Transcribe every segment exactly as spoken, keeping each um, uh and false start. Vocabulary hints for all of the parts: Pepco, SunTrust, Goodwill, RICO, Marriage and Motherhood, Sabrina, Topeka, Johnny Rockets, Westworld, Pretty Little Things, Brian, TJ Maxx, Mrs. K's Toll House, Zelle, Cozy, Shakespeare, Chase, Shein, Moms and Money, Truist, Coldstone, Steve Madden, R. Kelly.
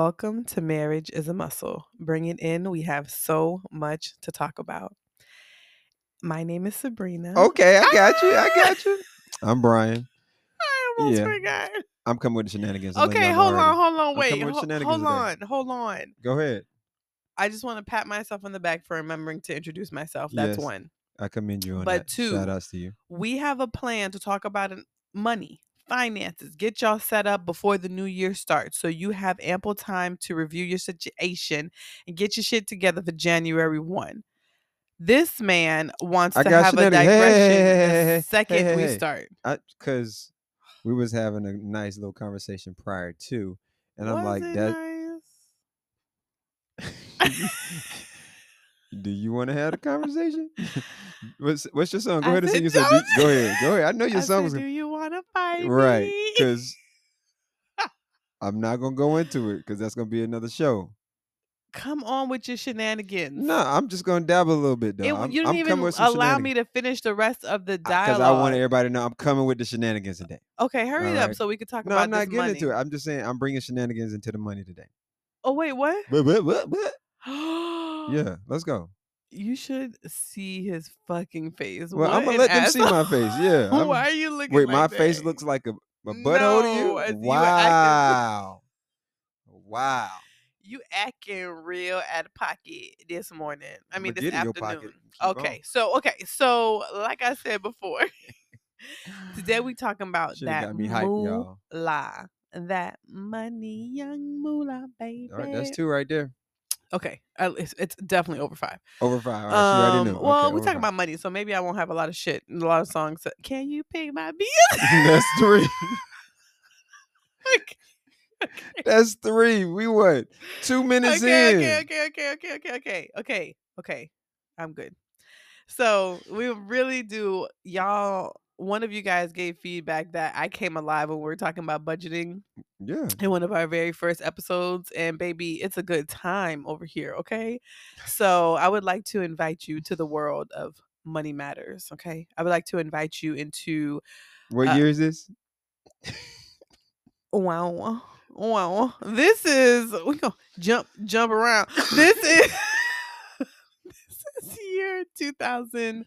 Welcome to Marriage is a Muscle. Bring it in. We have so much to talk about. My name is Sabrina. Okay, I got you. I got you. I'm Brian. I almost yeah. forgot. I'm coming with the shenanigans. Okay, hold on, hold on, wait. Ho- hold on, today. hold on. Go ahead. I just want to pat myself on the back for remembering to introduce myself. That's yes, one. I commend you on but that. But two, shout outs to you. We have a plan to talk about money. Finances. Get y'all set up before the new year starts so you have ample time to review your situation and get your shit together for January first. This man wants I to have a digression hey, hey, hey, the second hey, hey, we hey. start. Because we was having a nice little conversation prior to, and was I'm like, that. Nice? Do you want to have a conversation? what's, what's your song? Go I ahead and sing your song. You, go ahead. Go ahead. I know your I song. Said, was gonna... Do you want to fight right, me? Because I'm not going to go into it because that's going to be another show. Come on with your shenanigans. No, I'm just going to dabble a little bit, though. It, I'm, you didn't I'm even with allow me to finish the rest of the dialogue. Because I want everybody to know I'm coming with the shenanigans today. Okay, hurry right. up so we can talk no, about this No, I'm not getting money. into it. I'm just saying I'm bringing shenanigans into the money today. Oh, wait, what? What, what, what, what? Yeah, let's go. You should see his fucking face. Well, what I'm gonna let asshole. them see my face. Yeah. I'm, Why are you looking? Wait, like my that? face looks like a, a butthole no, to you. Wow. You wow. You acting real out of pocket this morning. I mean, this afternoon. Okay, on. so okay, so like I said before, today we talking about Should've that moolah, that money, young moolah, baby. All right, that's two right there. Okay, it's, it's definitely over five. Over five. All right, um, she already knew. Well, okay, we're talking five. about money, so maybe I won't have a lot of shit and a lot of songs. So, can you pay my bill? That's three. okay. Okay. That's three. We what? Two minutes okay, in. Okay, okay, okay, okay, okay, okay, okay, okay. I'm good. So we really do, y'all. One of you guys gave feedback that I came alive when we were talking about budgeting. Yeah. In one of our very first episodes. And baby, it's a good time over here. Okay. So I would like to invite you to the world of money matters. Okay. I would like to invite you into. What uh, year is this? Wow. Wow. This is, we're going to jump, jump around. This is, this is year two thousand.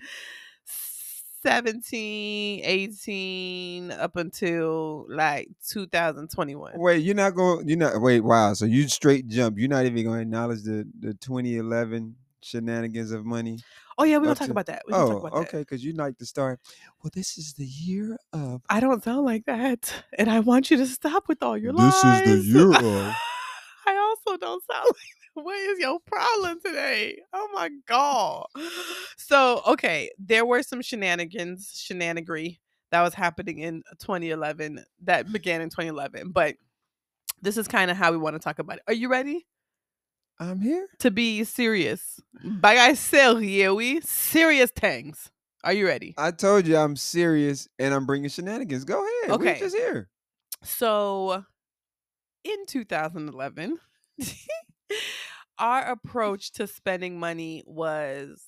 seventeen, eighteen up until like two thousand twenty-one. Wait, you're not going, you're not, wait, wow. So you straight jump. You're not even going to acknowledge the, the twenty eleven shenanigans of money. Oh, yeah, we're going to talk about that. We're oh, gonna talk about okay, because you like to start. Well, this is the year of. I don't sound like that. And I want you to stop with all your this lies. This is the year of. I also don't sound like that. What is your problem today? Oh my God. So, okay, there were some shenanigans, shenanigree that was happening in twenty eleven that began in twenty eleven, but this is kind of how we want to talk about it. Are you ready? I'm here. To be serious. By ourselves, yeah, we serious things. Are you ready? I told you I'm serious and I'm bringing shenanigans. Go ahead. Okay. We're just here. So, in two thousand eleven... our approach to spending money was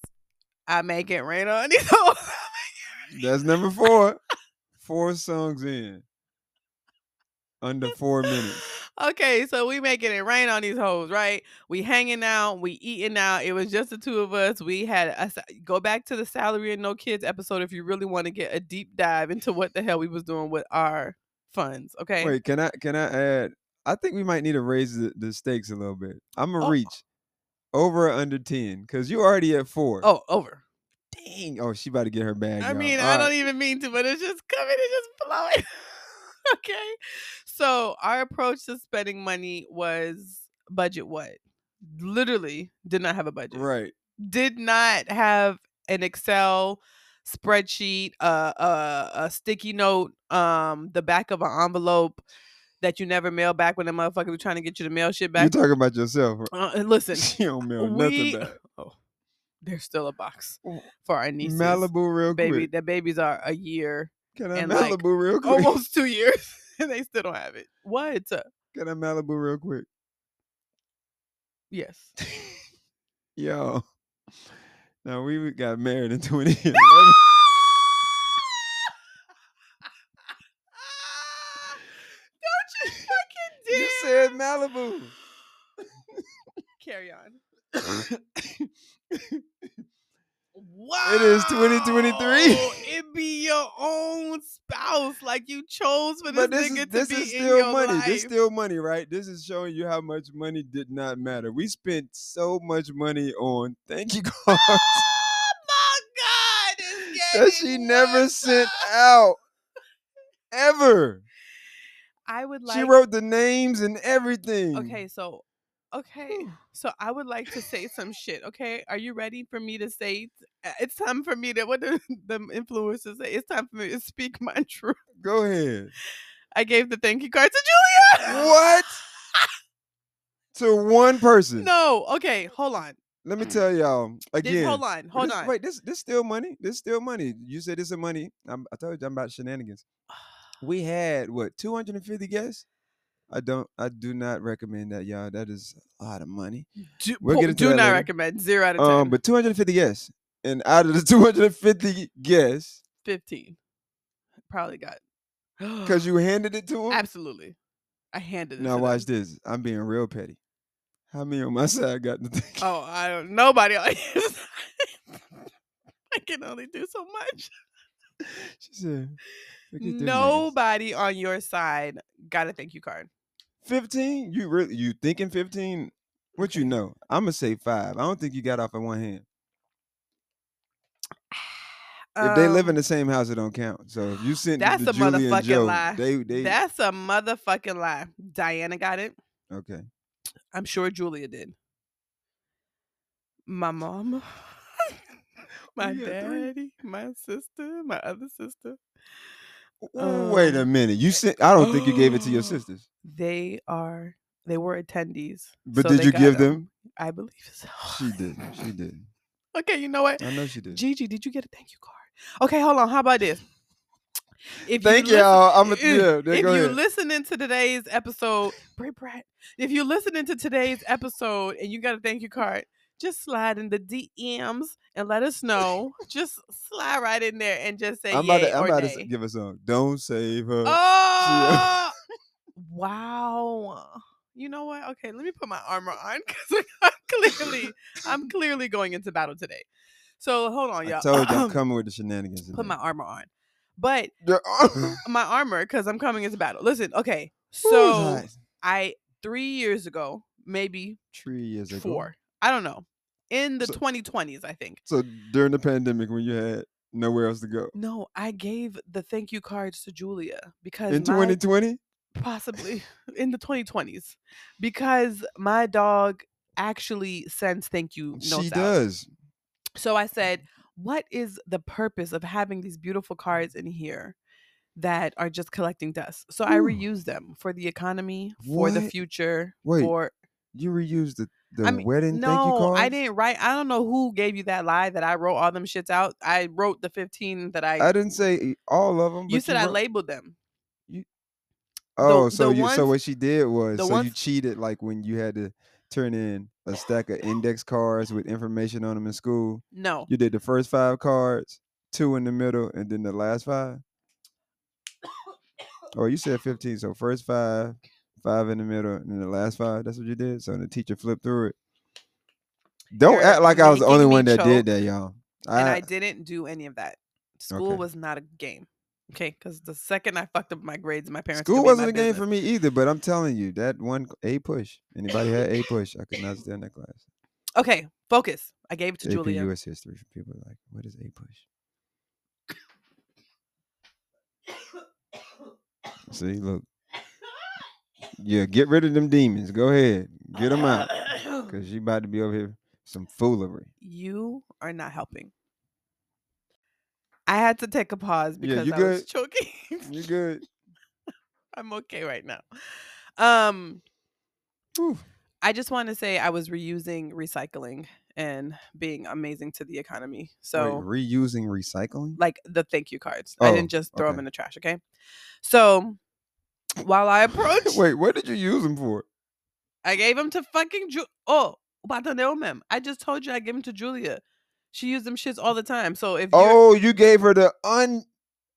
I make it rain on you. That's number four. Four songs in. Under four minutes. Okay, so we making it rain on these hoes, right? We hanging out, we eating out. It was just the two of us. We had a, go back to the salary and no kids episode if you really want to get a deep dive into what the hell we was doing with our funds. Okay. Wait, can I can I add? I think we might need to raise the, the stakes a little bit. I'm going to oh. reach over or under ten because you're already at four. Oh, over. Dang. Oh, she about to get her bag. I y'all. mean, All I right. don't even mean to, but it's just coming. It's just blowing. Okay. So our approach to spending money was budget what? Literally did not have a budget. Right. Did not have an Excel spreadsheet, uh, uh, a sticky note, um, the back of an envelope. That you never mail back when the motherfucker was trying to get you to mail shit back. You're talking about yourself. Uh, and listen. She don't mail we, nothing back. Oh, there's still a box for our nieces. Malibu real Baby, quick. The babies are a year. Can I Malibu like real quick? Almost two years. And they still don't have it. What? Can I Malibu real quick? Yes. Yo. Now, we got married in twenty eleven. Malibu. Wow. It is twenty twenty-three. It be your own spouse. Like you chose for this, this nigga is, this to be is still in your money. Life. This is still money, right? This is showing you how much money did not matter. We spent so much money on thank you cards. Oh my God. That she never sent out. Ever. I would like. She wrote the names and everything. Okay, so. Okay, so I would like to say some shit, okay? Are you ready for me to say, it's time for me to, what do the influencers say? It's time for me to speak my truth. Go ahead. I gave the thank you card to Julia. What? To one person? No, okay, hold on. Let me tell y'all, again. This, hold on, hold this, on. Wait, this this still money? This still money. You said it's a money. I'm, I told you I'm about shenanigans. We had, what, two hundred fifty guests? I don't. I do not recommend that, y'all. That is a lot of money. Do, we'll get into do that not later. Recommend. Zero out of ten. Um, but two hundred fifty guests, and out of the two hundred fifty guests, fifteen probably got. Because you handed it to them. Absolutely, I handed it. Now to watch them. This. I'm being real petty. How many on my side got the thing? Oh, I don't. Nobody on your side. I can only do so much. She said, "Nobody minutes. On your side got a thank you card." fifteen? You really you thinking fifteen? What you know? I'm gonna say five. I don't think you got off in one hand. Um, if they live in the same house, it don't count. So if you sent that's the a Julie motherfucking Joe, lie. They, they... That's a motherfucking lie. Diana got it. Okay. I'm sure Julia did. My mom, my yeah, daddy, three. My sister, my other sister. Um, Wait a minute. You said I don't think you gave it to your sisters. They are they were attendees. But so did you give them? them? I believe so. She did. She did. Okay, you know what? I know she did. Gigi, did you get a thank you card? Okay, hold on. How about this? If thank you y'all. I'm a, if, yeah, if you're listening to today's episode, Bray Brad, if you're listening to today's episode and you got a thank you card, just slide in the D Ms and let us know. Just slide right in there and just say, I'm about, to, I'm about to give us a don't save her. Oh, wow. You know what? Okay, let me put my armor on because I'm clearly, I'm clearly going into battle today. So hold on, y'all. I told you I'm coming with the shenanigans. Today. Put my armor on. But my armor because I'm coming into battle. Listen, okay. So ooh, nice. I, three years ago, maybe three years ago, four. I don't know. In the so, twenty twenties, I think. So during the pandemic when you had nowhere else to go. No, I gave the thank you cards to Julia because in twenty twenty? Possibly in the twenty twenties. Because my dog actually sends thank you notes. She does. Out. So I said, what is the purpose of having these beautiful cards in here that are just collecting dust? So ooh. I reused them for the economy, for what? The future, wait, for you reused the The I mean, wedding no, thank you cards? I didn't write. I don't know who gave you that lie that I wrote all them shits out. I wrote the fifteen that I. I didn't say all of them. But you said you I wrote... labeled them. You. Oh, the, so the you ones, so what she did was so ones... you cheated like when you had to turn in a stack of index cards with information on them in school. No, you did the first five cards, two in the middle, and then the last five. Oh, you said fifteen. So first five. Five in the middle, and then the last five. That's what you did. So the teacher flipped through it. Don't You're act like I was the only one that choke. Did that, y'all. I, and I didn't do any of that. School okay. was not a game, okay? Because the second I fucked up my grades, my parents. School wasn't a business. Game for me either. But I'm telling you, that one A push. Anybody had A push? I could not stand that class. Okay, focus. I gave it to A P Julia. U S history for people like, what is A push? See, look. Yeah, get rid of them demons. Go ahead. Get them out. Because you about to be over here some foolery. You are not helping. I had to take a pause because yeah, I good. Was choking. You're good. I'm okay right now. Um, Whew. I just want to say I was reusing, recycling, and being amazing to the economy. So Wait, reusing, recycling? Like the thank you cards. Oh, I didn't just throw okay. them in the trash, okay? So... While I approached, wait, what did you use them for? I gave them to fucking Ju. Oh, I just told you I gave them to Julia. She used them shits all the time. So if oh, you gave her the un.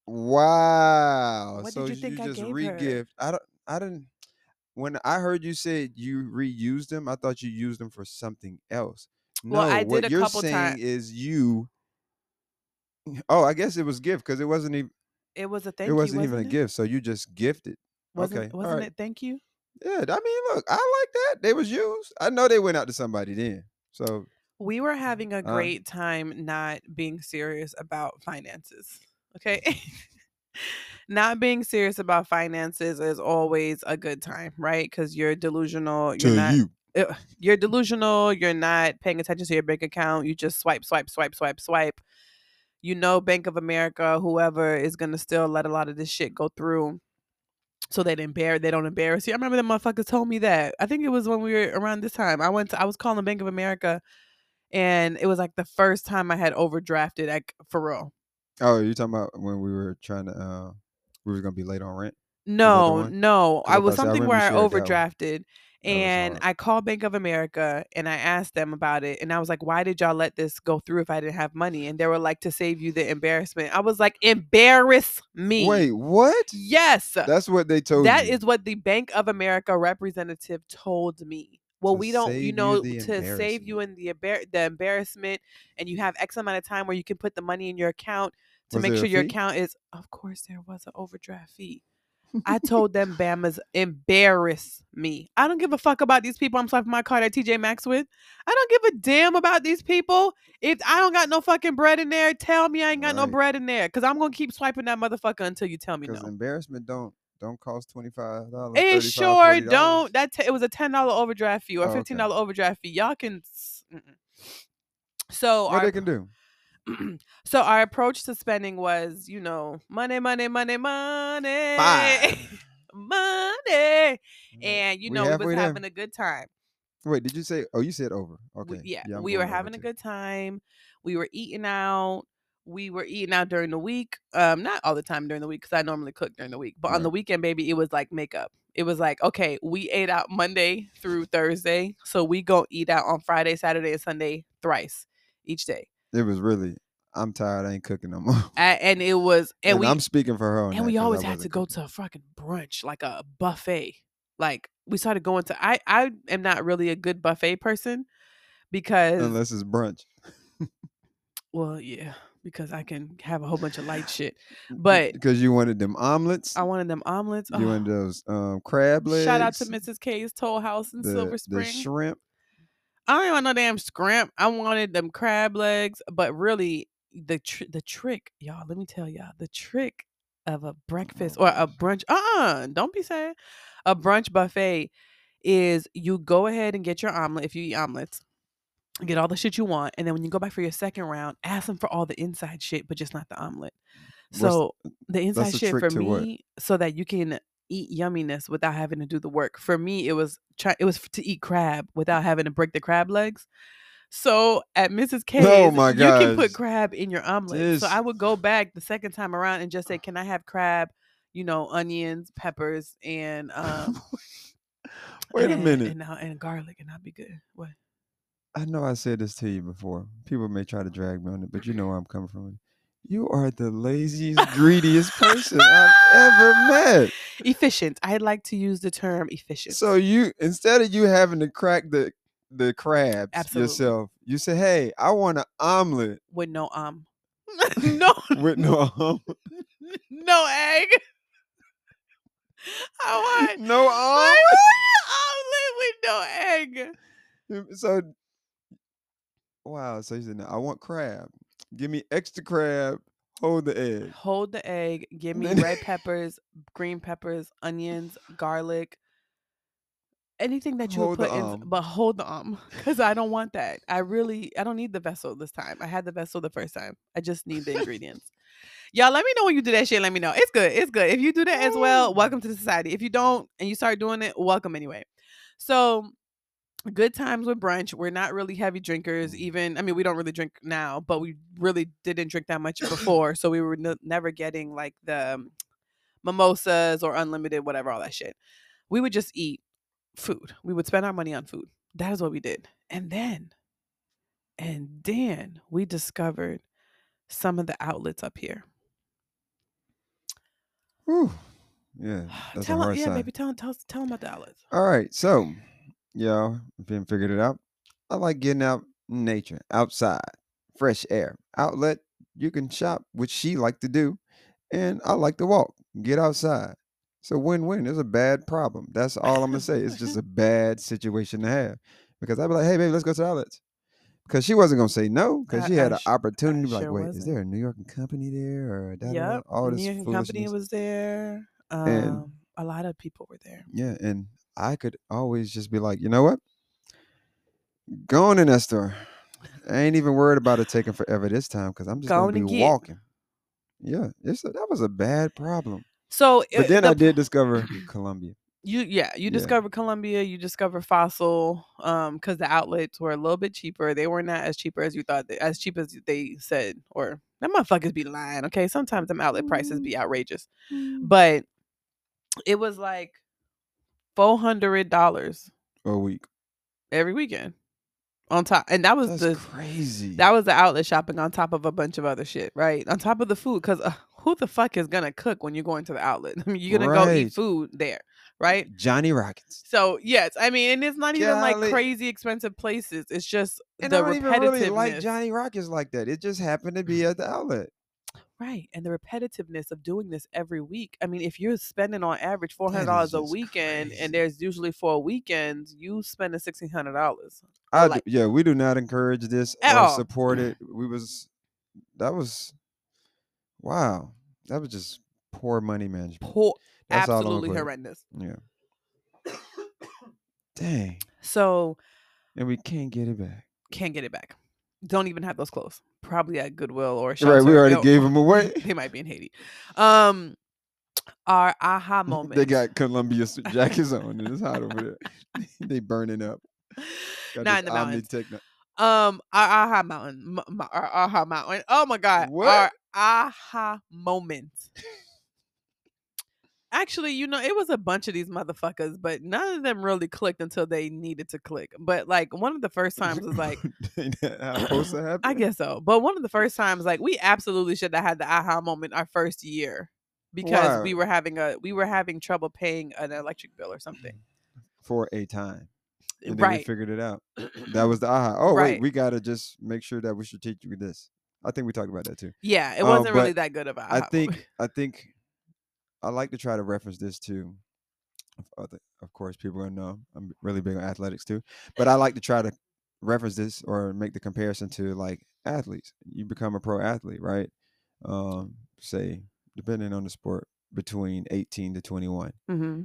Wow. What so did you think you I just gave re-gift. Her? I don't. I didn't. when I heard you say you reused them, I thought you used them for something else. No, well, I did what a you're couple saying times. Is you. Oh, I guess it was gift because it wasn't even. It was a thank you. It wasn't you, even wasn't a it? gift, so you just gifted. Wasn't, okay, wasn't right. it? Thank you. Yeah, I mean, look, I like that. They was used. I know they went out to somebody then. So we were having a great um, time not being serious about finances. Okay. Not being serious about finances is always a good time, right? Because you're delusional. You're not. You. You're delusional. You're not paying attention to your bank account. You just swipe, swipe, swipe, swipe, swipe. You know, Bank of America, whoever is gonna still let a lot of this shit go through, so they didn't bear. They don't embarrass you. I remember the motherfuckers told me that. I think it was when we were around this time. I went. To, I was calling Bank of America, and it was like the first time I had overdrafted, like for real. Oh, you're talking about when we were trying to, uh, we were going to be late on rent? No, no. I was something where I overdrafted and I called Bank of America and I asked them about it. And I was like, why did y'all let this go through if I didn't have money? And they were like, to save you the embarrassment. I was like, embarrass me. Wait, what? Yes. That's what they told you. That is what the Bank of America representative told me. Well, we don't, you know, you to save you in the embar- the embarrassment, and you have X amount of time where you can put the money in your account to was make sure your account is, of course, there was an overdraft fee. I told them Bama's embarrass me. I don't give a fuck about these people I'm swiping my card at T J Maxx with. I don't give a damn about these people. If I don't got no fucking bread in there, tell me I ain't got right. no bread in there, because I'm going to keep swiping that motherfucker until you tell me no. Because embarrassment don't. Don't cost twenty-five dollars. It sure forty dollars. Don't. That t- it was a ten dollars overdraft fee or a fifteen dollars oh, okay. overdraft fee. Y'all can. Mm-mm. So what our, they can do. So our approach to spending was, you know, money, money, money, money, Five. money, and you we know we was having there. a good time. Wait, did you say? Oh, you said over. Okay. We, yeah, yeah we were having a good time. We were eating out. We were eating out during the week. Um, not all the time during the week, because I normally cook during the week. But right. on the weekend, baby, it was like makeup. It was like, okay, we ate out Monday through Thursday. So we go eat out on Friday, Saturday, and Sunday thrice each day. It was really, I'm tired. I ain't cooking no more. I, and it was. And, and we, I'm speaking for her. On and that, we always had to cooking. go to a fucking brunch, like a buffet. Like we started going to, I, I am not really a good buffet person because. Unless it's brunch. Well, yeah. Because I can have a whole bunch of light shit, but because you wanted them omelets, I wanted them omelets. You oh. wanted those um, crab legs. Shout out to Missus K's Toll House in the, Silver Spring. The shrimp. I don't want no damn scrimp. I wanted them crab legs, but really the tr- the trick, y'all. Let me tell y'all the trick of a breakfast or a brunch. Uh, uh-uh, don't be saying a brunch buffet is you go ahead and get your omelet if you eat omelets. Get all the shit you want, and then when you go back for your second round, ask them for all the inside shit, but just not the omelet. So What's, the inside shit for me, what? so that you can eat yumminess without having to do the work. For me, it was try- it was to eat crab without having to break the crab legs. So at Missus K's, oh my you can put crab in your omelet. This... So I would go back the second time around and just say, "Can I have crab? You know, onions, peppers, and um, wait and, a minute, and, and, and garlic, and I'll be good." What? I know I said this to you before. People may try to drag me on it, but you know where I'm coming from. You are the laziest, greediest person I've ever met. Efficient. I like to use the term efficient. So you, instead of you having to crack the the crabs Absolutely. yourself, you say, "Hey, I want an omelet with no um, no with no um, no egg. I want no um, I want an omelet with no egg." So. Wow, so you said, "I want crab. Give me extra crab. Hold the egg. Hold the egg. Give me red peppers, green peppers, onions, garlic, anything that you hold would put in. But hold the um, because I don't want that. I really, I don't need the vessel this time. I had the vessel the first time. I just need the ingredients." Y'all, let me know when you do that shit. Let me know. It's good. It's good. If you do that as well, welcome to the society. If you don't and you start doing it, welcome anyway. So. Good times with brunch. We're not really heavy drinkers. Even, I mean, we don't really drink now, but we really didn't drink that much before. So we were n- never getting like the mimosas or unlimited, whatever, all that shit. We would just eat food. We would spend our money on food. That is what we did. And then, and then we discovered some of the outlets up here. Ooh. Yeah, that's tell a hard him, yeah, sign. Baby, tell him, tell, tell him about the outlets. All right, so y'all, if you haven't figured it out, I like getting out in nature, outside, fresh air. Outlet, you can shop, which she like to do, and I like to walk, get outside. It's a win-win. It's a bad problem. That's all I'm gonna say. It's just a bad situation to have, because I'd be like, hey, baby, let's go to the outlets. Because she wasn't going to say no, because she had I an opportunity to be like, sure wait, wasn't. Is there a New York and Company there? Or da, yep. da, da, all this New York and Company was there. Um, and, a lot of people were there. Yeah, and I could always just be like, you know what? Going in that store. I ain't even worried about it taking forever this time, because I'm just going to be walking. Yeah, it's a, that was a bad problem. So, But it, then the, I did discover Columbia. You yeah, you yeah. discover Columbia, you discover Fossil, um, because the outlets were a little bit cheaper. They were not as cheaper as you thought, they, as cheap as they said. Or them motherfuckers be lying, okay? Sometimes them outlet prices be outrageous, but it was like four hundred dollars a week, every weekend, on top. And that was That's the crazy. That was the outlet shopping on top of a bunch of other shit, right? On top of the food, because uh, who the fuck is gonna cook when you're going to the outlet? I mean, you're gonna right. go eat food there. Right? Johnny Rockets. So, yes. I mean, and it's not Golly. even like crazy expensive places. It's just and the repetitiveness. And I don't even really like Johnny Rockets like that. It just happened to be at the outlet. Right. And the repetitiveness of doing this every week. I mean, if you're spending on average four hundred dollars a weekend, crazy. and there's usually four weekends, you spend a sixteen hundred dollars. I like, do, yeah, we do not encourage this at or all. support it. We was, that was, wow. That was just poor money management. Poor. That's absolutely horrendous. Yeah. Dang. So. And we can't get it back. Can't get it back. Don't even have those clothes. Probably at Goodwill or Shakespeare. Right, we already no. gave them away. They might be in Haiti. Um, our aha moment. They got Columbia jackets on, and it's hot over there. They burning up. Got Not in the mountains. Techno- um, our aha mountain. Our aha mountain. Oh my God. What? Our aha moment. Actually, you know, it was a bunch of these motherfuckers, but none of them really clicked until they needed to click. But like one of the first times was like, I guess so. But one of the first times, like, we absolutely should have had the aha moment our first year, because wow. we were having a we were having trouble paying an electric bill or something for a time. And then right. we figured it out. That was the aha. Oh, right. wait, we got to just make sure that we should teach you this. I think we talked about that, too. Yeah, it wasn't um, really that good of an aha I think moment. I think. I like to try to reference this to other, of course, people are gonna know I'm really big on athletics too, but I like to try to reference this or make the comparison to like athletes. You become a pro athlete, right? Um, say, depending on the sport, between eighteen to twenty-one, mm-hmm.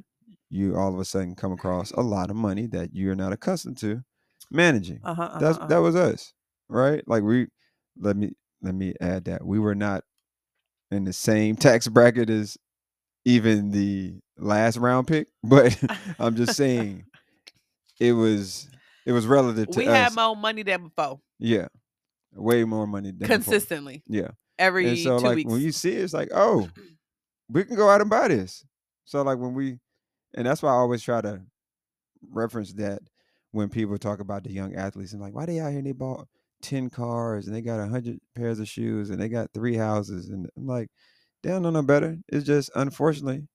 you all of a sudden come across a lot of money that you're not accustomed to managing. Uh-huh, uh-huh, That's, uh-huh. That was us, right? Like we, let me, let me add that we were not in the same tax bracket as even the last round pick, but I'm just saying it was it was relative to we us. Had more money than before. Yeah, way more money than consistently before. Yeah, every and so two like weeks. When you see it, it's like, oh, we can go out and buy this. So like when we, and that's why I always try to reference that when people talk about the young athletes and like, why they out here and they bought ten cars and they got one hundred pairs of shoes and they got three houses, and I'm like, they don't know no better. It's just, unfortunately,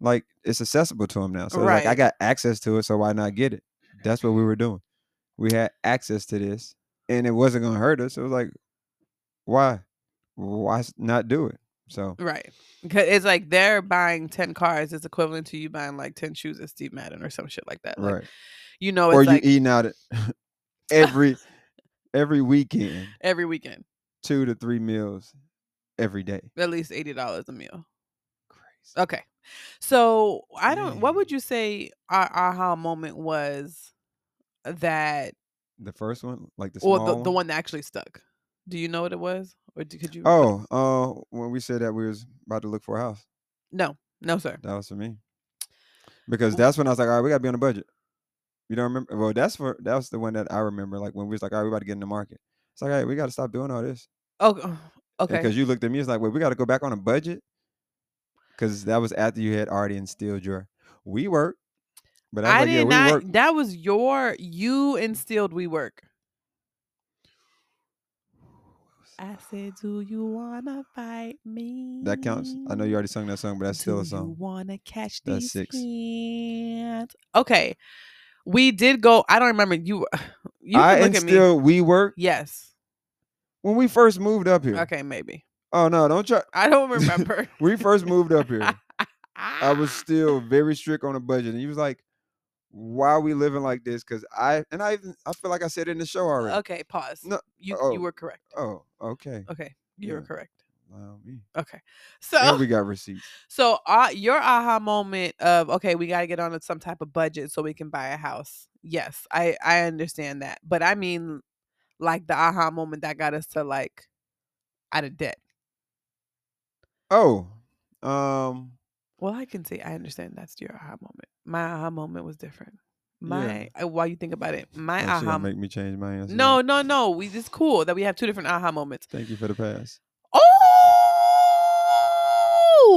like, it's accessible to them now. So right. like, I got access to it, so why not get it? That's what we were doing. We had access to this, and it wasn't going to hurt us. It was like, why? Why not do it? So right. Because it's like they're buying ten cars is equivalent to you buying, like, ten shoes at Steve Madden or some shit like that. Like, right. You know, it's or like... Or you eating out every, every weekend. Every weekend. Two to three meals. Every day, at least eighty dollars a meal. Crazy. Okay, so I don't. Yeah. What would you say our aha moment was? That the first one, like the small or the one? the one that actually stuck. Do you know what it was, or could you? Oh, uh, when we said that we was about to look for a house. No, no, sir. That was for me, because that's when I was like, all right, we gotta be on a budget. You don't remember? Well, that's for that was the one that I remember. Like when we was like, all right, we about to get in the market. It's like, hey, we gotta stop doing all this. Oh. Okay. Because you looked at me, it's like, wait, we got to go back on a budget, because that was after you had already instilled your we work. But I, I like, did yeah, we not. Work. That was your you instilled we work. I said, do you wanna fight me? That counts. I know you already sung that song, but that's do still a song. Do you wanna catch that's these six. Hands? Okay. We did go. I don't remember. You, you I look at me. Still we work? Yes. When we first moved up here. Okay, maybe. Oh, no. Don't try. I don't remember. We first moved up here. I was still very strict on a budget. And he was like, why are we living like this? Because I, and I even, I feel like I said it in the show already. Okay, pause. No, you, oh, you were correct. Oh, okay. Okay. You yeah. were correct. Wow, me. Okay. So and we got receipts. So uh, your aha moment of, okay, we got to get on some type of budget so we can buy a house. Yes, I, I understand that. But I mean, like the aha moment that got us to like out of debt. Oh, um, well, I can see. I understand that's your aha moment. My aha moment was different. My yeah. While you think about it, my that aha make me change my answer. No, no, no. We it's cool that we have two different aha moments. Thank you for the pass.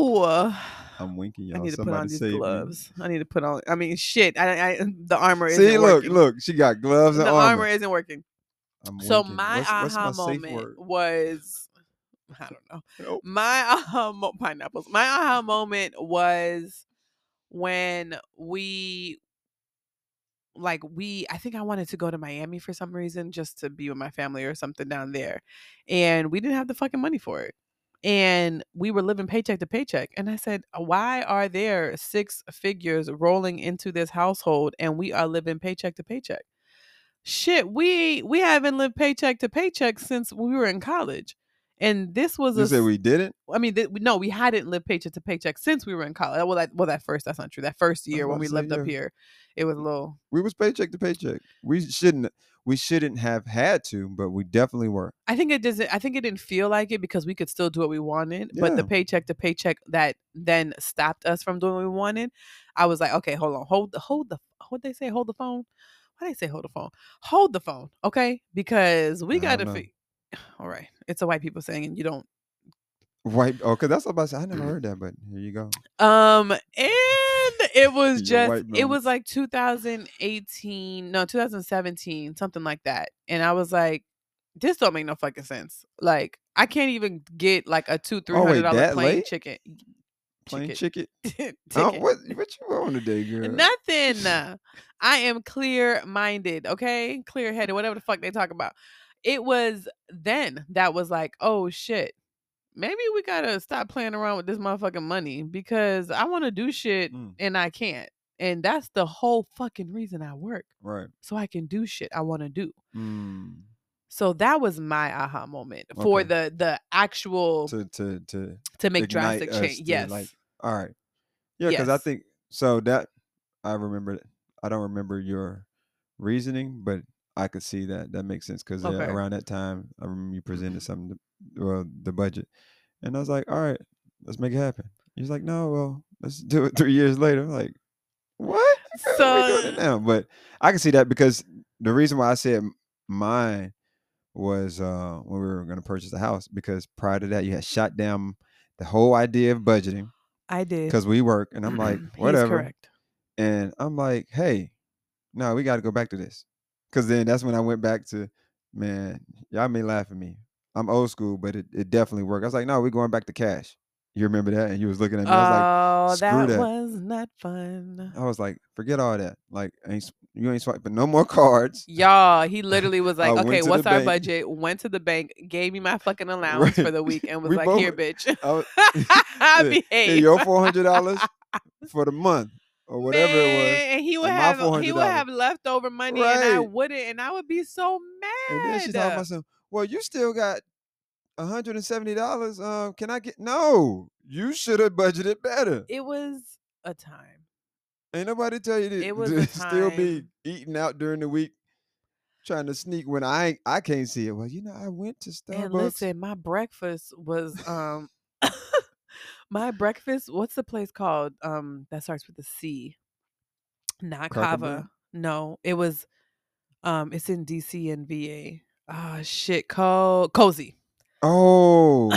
Oh, I'm winking, y'all. I need to Somebody put on these gloves. Me. I need to put on. I mean, shit. I, I the armor. See, isn't look, working. look. She got gloves and the armor. The armor isn't working. I'm so winking. my what's, aha what's my moment was. I don't know. Nope. My aha mo- pineapples. My aha moment was when we, like we, I think I wanted to go to Miami for some reason, just to be with my family or something down there, and we didn't have the fucking money for it, and we were living paycheck to paycheck. And I said, why are there six figures rolling into this household, and we are living paycheck to paycheck? Shit, we we haven't lived paycheck to paycheck since we were in college. And this was you a. You said we didn't? I mean, th- no, we hadn't lived paycheck to paycheck since we were in college. Well, that, well, that first, that's not true. That first year when we lived yeah. up here, it was a little. We was paycheck to paycheck. We shouldn't, we shouldn't have had to, but we definitely were. I think it doesn't. I think it didn't feel like it because we could still do what we wanted. Yeah. But the paycheck to paycheck that then stopped us from doing what we wanted. I was like, okay, hold on, hold the, hold the, what they say, hold the phone. Why they say hold the phone? Hold the phone, okay? Because we got to. All right. It's a white people saying, and you don't. White. Oh, because that's what I said. I never heard that, but here you go. Um, And it was just, it was like two thousand eighteen, no, two thousand seventeen, something like that. And I was like, this don't make no fucking sense. Like, I can't even get like a two, three hundred dollar oh, plain late? chicken. Plain chicken? chicken? oh, what, what you on today, girl? Nothing. I am clear-minded, okay? Clear-headed, whatever the fuck they talk about. It was then that was like, oh shit, maybe we gotta stop playing around with this motherfucking money because I want to do shit mm. and I can't. And that's the whole fucking reason I work. Right. So I can do shit I want to do. Mm. So that was my aha moment okay. for the, the actual. To to to, to make drastic change. Yes. Like, all right. Yeah, because yes. I think so that I remember. I don't remember your reasoning, but. I could see that. That makes sense because okay. yeah, around that time, I remember you presented something, to, well, the budget, and I was like, "All right, let's make it happen." He's like, "No, well, let's do it." Three years later, I'm like, "What?" So now, but I can see that because the reason why I said mine was uh, when we were going to purchase a house because prior to that, you had shot down the whole idea of budgeting. I did because we work, and I'm like, whatever. He's correct. And I'm like, hey, no, we got to go back to this. Because then that's when I went back to, man, y'all may laugh at me. I'm old school, but it, it definitely worked. I was like, no, we're going back to cash. You remember that? And you was looking at me. I was like, oh, that, that was not fun. I was like, forget all that. Like, ain't, you ain't swiping no more cards. Y'all, he literally was like, okay, what's our bank. budget? Went to the bank, gave me my fucking allowance right. for the week and was we like, both, here, bitch. I, was, I yeah, behave. Yeah, your four hundred dollars for the month. Or whatever Man, it was. And he would have he would have leftover money right. and I wouldn't and I would be so mad. And then she's talking about something, well, you still got one hundred seventy dollars. Um, can I get no, you should have budgeted better. It was a time. Ain't nobody tell you to still be eating out during the week. Trying to sneak when I I can't see it. Well, you know, I went to Starbucks. And listen, my breakfast was um My breakfast, what's the place called? Um, that starts with a C. Not Kava. No, it was, um, it's in D C and V A. Oh, shit. Co- Cozy. Oh.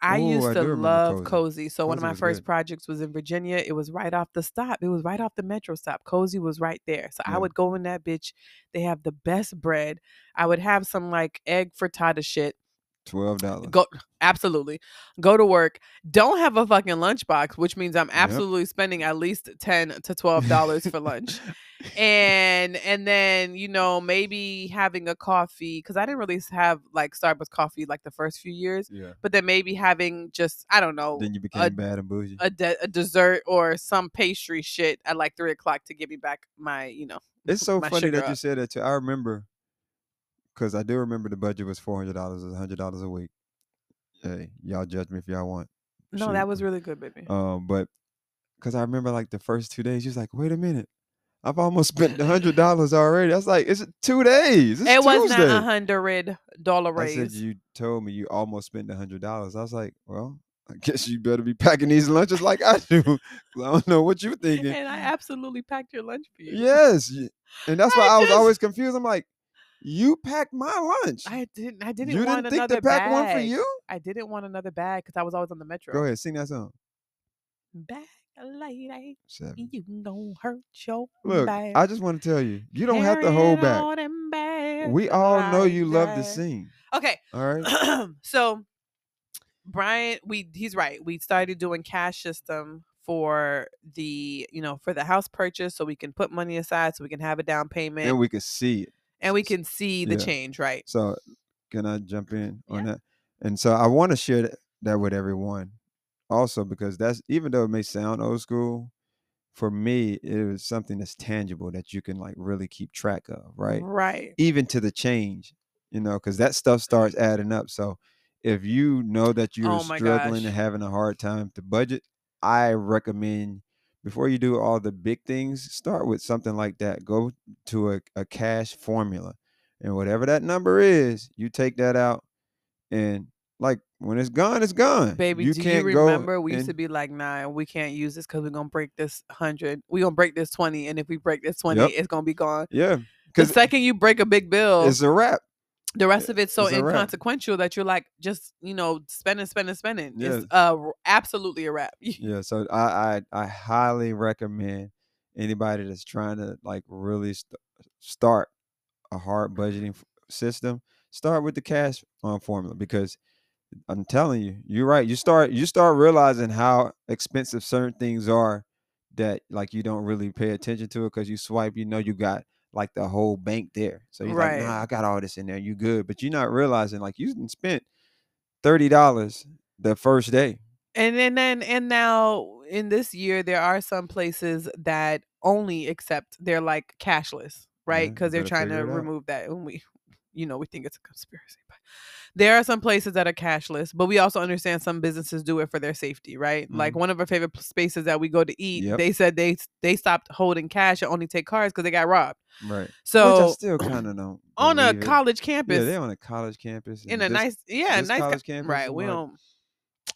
I Ooh, used to I love Cozy. Cozy. So Cozy one of my first good. projects was in Virginia. It was right off the stop. It was right off the metro stop. Cozy was right there. So yeah. I would go in that bitch. They have the best bread. I would have some like egg frittata shit. twelve dollars. Go absolutely go to work. Don't have a fucking lunchbox, which means I'm absolutely yep. spending at least ten to twelve dollars for lunch. And and then, you know, maybe having a coffee, because I didn't really have like Starbucks coffee like the first few years. Yeah. But then maybe having just, I don't know. Then you became a, bad and bougie. A, de- a dessert or some pastry shit at like three o'clock to get me back my, you know. It's so funny that up. you said that too. I remember. Because I do remember the budget was four hundred dollars, one hundred dollars a week. Hey, y'all judge me if y'all want. No, Shoot. That was really good, baby. Um, but because I remember like the first two days, she was like, wait a minute. I've almost spent one hundred dollars already. I was like, it's two days. It's it Tuesday. Was not a one hundred dollars raise. I said, you told me you almost spent one hundred dollars. I was like, well, I guess you better be packing these lunches like I do. I don't know what you're thinking. And I absolutely packed your lunch for you. Yes. And that's why I, I was just... always confused. I'm like, you packed my lunch. I didn't. I didn't. You want didn't think to pack bag. one for you. I didn't want another bag because I was always on the metro. Go ahead, sing that song. Back lady, Seven. you don't hurt your Look, back. I just want to tell you, you don't Carry have to hold back. back. We all like know you that. love to sing. Okay. All right. So, Brian, we he's right. We started doing cash system for the you know for the house purchase, so we can put money aside, so we can have a down payment, and we can see it. And we can see the yeah. change, right? So can I jump in on yeah. that? And so I want to share that with everyone also, because that's, even though it may sound old school, for me, it was something that's tangible that you can like really keep track of, right? Right. Even to the change, you know, because that stuff starts adding up. So if you know that you're oh struggling gosh. and having a hard time to budget, I recommend before you do all the big things, start with something like that. Go to a, a cash formula, and whatever that number is, you take that out, and like when it's gone, it's gone. Baby, you do can't you remember we and, used to be like, nah, we can't use this because we're gonna break this hundred, we're gonna break this twenty, and if we break this twenty, yep. it's gonna be gone. Yeah, because the second you break a big bill, it's a wrap. The rest of it's so it's inconsequential that you're like just you know spending, spending, spending. Yeah. It's uh, absolutely a wrap. yeah. So I, I I highly recommend anybody that's trying to like really st- start a hard budgeting f- system. Start with the cash um, formula, because I'm telling you, you're right. You start you start realizing how expensive certain things are that like you don't really pay attention to it because you swipe. You know you got. like the whole bank there. So you're right. like, nah, I got all this in there. You good. But you're not realizing like you spent thirty dollars the first day. And then, and, and now in this year, there are some places that only accept they're like cashless, right? Because yeah, they're trying to remove that. And we, you know, we think it's a conspiracy, but there are some places that are cashless, but we also understand some businesses do it for their safety, right? Mm-hmm. Like one of our favorite spaces that we go to eat, yep. they said they they stopped holding cash and only take cards because they got robbed. Right. So which I still kind of don't on a it. college campus. Yeah, they're on a college campus in a this, nice yeah nice college ca- campus. Right. We like, don't.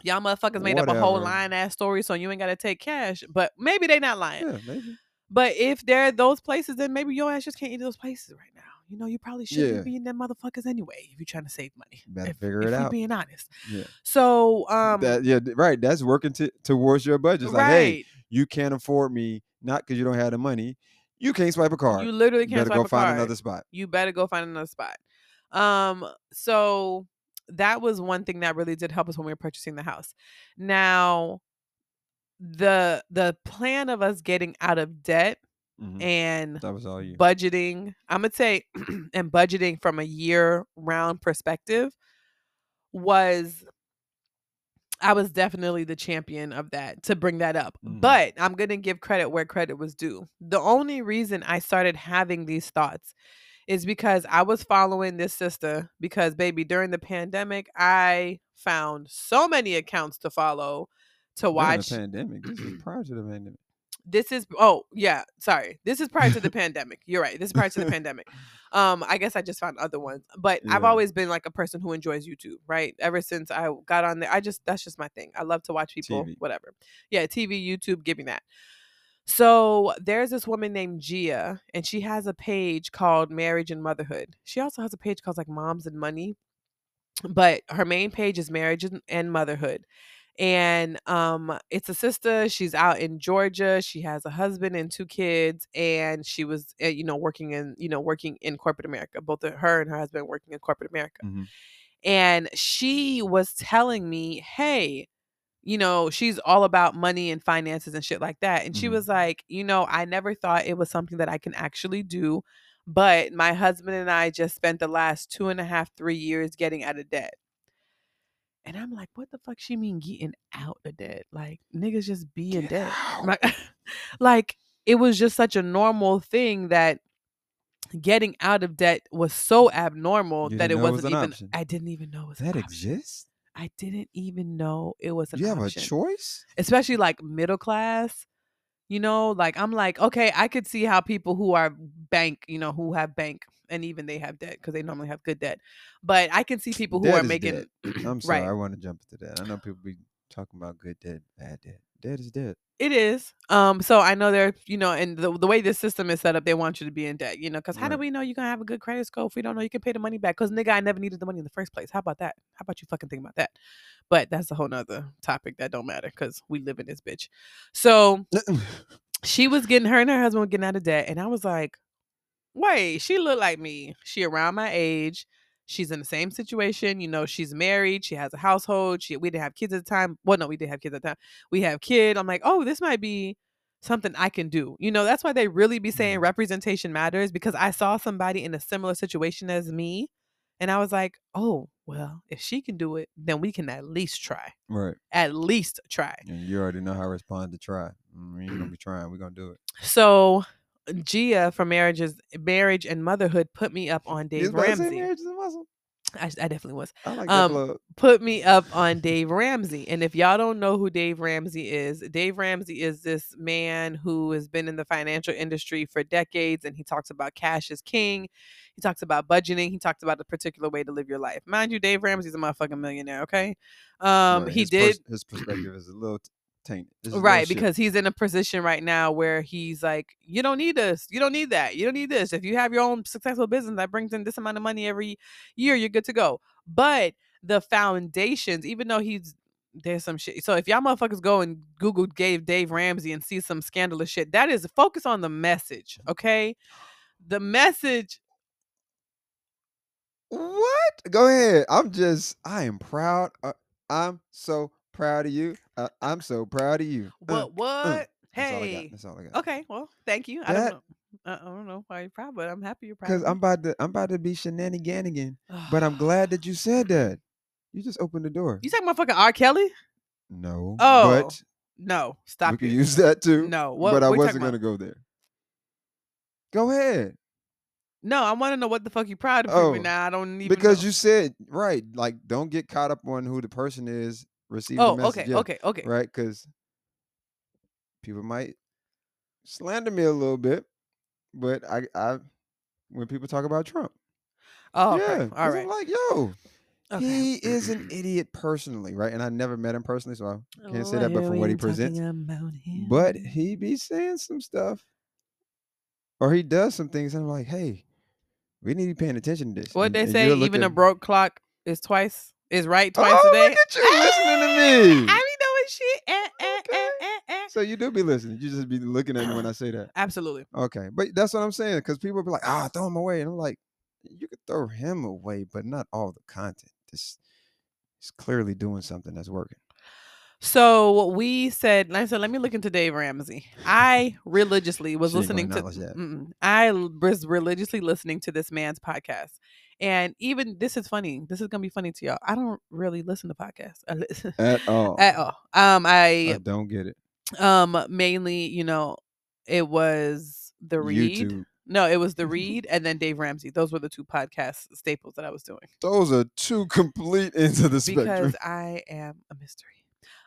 Y'all motherfuckers made whatever. up a whole lying ass story, so you ain't gotta take cash. But maybe they not lying. Yeah, maybe. But if there are those places, then maybe your ass just can't eat those places right now. You know, you probably shouldn't yeah. be in them motherfuckers anyway if you're trying to save money. You better if, figure it if out. If you're being honest. Yeah. So, um, that, yeah, right. That's working t- towards your budget. It's right. like, hey, you can't afford me, not because you don't have the money. You can't swipe a card. You literally can't you swipe a card. Better go find another spot. You better go find another spot. Um, so that was one thing that really did help us when we were purchasing the house. Now, the the plan of us getting out of debt. Mm-hmm. And that was all you. budgeting, I'm going to say, and budgeting from a year round perspective was, I was definitely the champion of that to bring that up. Mm-hmm. But I'm going to give credit where credit was due. The only reason I started having these thoughts is because I was following this sister because, baby, during the pandemic, I found so many accounts to follow, to watch. During the pandemic, this is prior to the pandemic. This is, oh, yeah, sorry. This is prior to the pandemic. You're right. This is prior to the pandemic. Um, I guess I just found other ones. But yeah. I've always been like a person who enjoys YouTube, right? Ever since I got on there, I just, that's just my thing. I love to watch people, T V. Whatever. Yeah, T V, YouTube, give me that. So there's this woman named Gia, and she has a page called Marriage and Motherhood. She also has a page called like Moms and Money. But her main page is Marriage and Motherhood. And um, it's a sister. She's out in Georgia. She has a husband and two kids, and she was, you know, working in, you know, working in corporate America. Both her and her husband working in corporate America. Mm-hmm. And she was telling me, hey, you know, she's all about money and finances and shit like that. And mm-hmm. she was like, you know, I never thought it was something that I can actually do. But my husband and I just spent the last two and a half, three years getting out of debt. And I'm like, what the fuck she mean getting out of debt? Like, niggas just be in debt. Like, like, it was just such a normal thing that getting out of debt was so abnormal that it wasn't even, I didn't even know it was an option. That exists? I didn't even know it was an option. You have a choice? Especially like middle class. You know, like, I'm like, okay, I could see how people who are bank, you know, who have bank and even they have debt because they normally have good debt. But I can see people who debt are making. I'm sorry, right. I want to jump into that. I know people be talking about good debt, bad debt. Debt is debt. It is. Um. So I know they're, you know, and the, the way this system is set up, they want you to be in debt, you know, because how right. do we know you're going to have a good credit score if we don't know you can pay the money back? Because, nigga, I never needed the money in the first place. How about that? How about you fucking think about that? But that's a whole nother topic that don't matter because we live in this bitch. So she was getting, her and her husband were getting out of debt. And I was like, wait, she look like me. She around my age. She's in the same situation. You know, she's married. She has a household. She, we didn't have kids at the time. Well, no, we did have kids at the time. We have kid. I'm like, oh, this might be something I can do. You know, that's why they really be saying representation matters, because I saw somebody in a similar situation as me. And I was like, oh, well, if she can do it, then we can at least try. Right. At least try. And you already know how to respond to try. We ain't going to be trying. We're going to do it. So Gia from Marriages, Marriage and Motherhood put me up on Dave Ramsey. Marriage is a Muscle. I, I definitely was. I like um, that plug. Put me up on Dave Ramsey. And if y'all don't know who Dave Ramsey is, Dave Ramsey is this man who has been in the financial industry for decades, and he talks about cash is king. He talks about budgeting. He talks about a particular way to live your life. Mind you, Dave Ramsey's a motherfucking millionaire, okay? Um, right, he his did. Pers- his perspective is a little... T- Right, because he's in a position right now where he's like, you don't need this, you don't need that, you don't need this. If you have your own successful business that brings in this amount of money every year, you're good to go. But the foundations, even though he's there's some shit. So if y'all motherfuckers go and Google Dave, Dave Ramsey and see some scandalous shit, that is focus on the message, okay? The message. What? Go ahead. I'm just, I am proud. Uh, I'm so proud of you. Uh, I'm so proud of you. What? Uh, what? Uh, hey. That's all, I got. That's all I got. Okay. Well, thank you. That, I don't know. I don't know why you're proud, but I'm happy you're proud. Because I'm about to, I'm about to be shenanigan again. But I'm glad that you said that. You just opened the door. You talking about fucking R. Kelly? No. Oh. But no. Stop. We could use that too. No. What, but I wasn't gonna go there. Go ahead. No, I want to know what the fuck you proud of oh, me now. I don't even because know. You said right. Like, don't get caught up on who the person is. Receive oh, the message, okay, yeah, okay, okay. Right? Because people might slander me a little bit, but I, I, when people talk about Trump, oh, yeah, okay. All right. I'm like, yo, okay. He is an idiot personally, right? And I never met him personally, so I can't oh, say that. But from what he presents, but he be saying some stuff, or he does some things, and I'm like, hey, we need to be paying attention to this. What they say, even looking, a broke clock is twice. Is right twice oh, a day. Look at you hey, listening to me. I be doing shit. Eh, eh, okay. eh, eh, eh. So you do be listening. You just be looking at me when I say that. Absolutely. Okay. But that's what I'm saying. Because people be like, ah, oh, throw him away. And I'm like, you could throw him away, but not all the content. This is clearly doing something that's working. So we said, I said, let me look into Dave Ramsey. I religiously was listening to, I was religiously listening to this man's podcast. And even this is funny. This is going to be funny to y'all. I don't really listen to podcasts. Listen, at all. At all. Um, I, I don't get it. Um, mainly, you know, it was The Read. YouTube. No, it was The Read and then Dave Ramsey. Those were the two podcast staples that I was doing. Those are two complete ends of the spectrum. Because I am a mystery.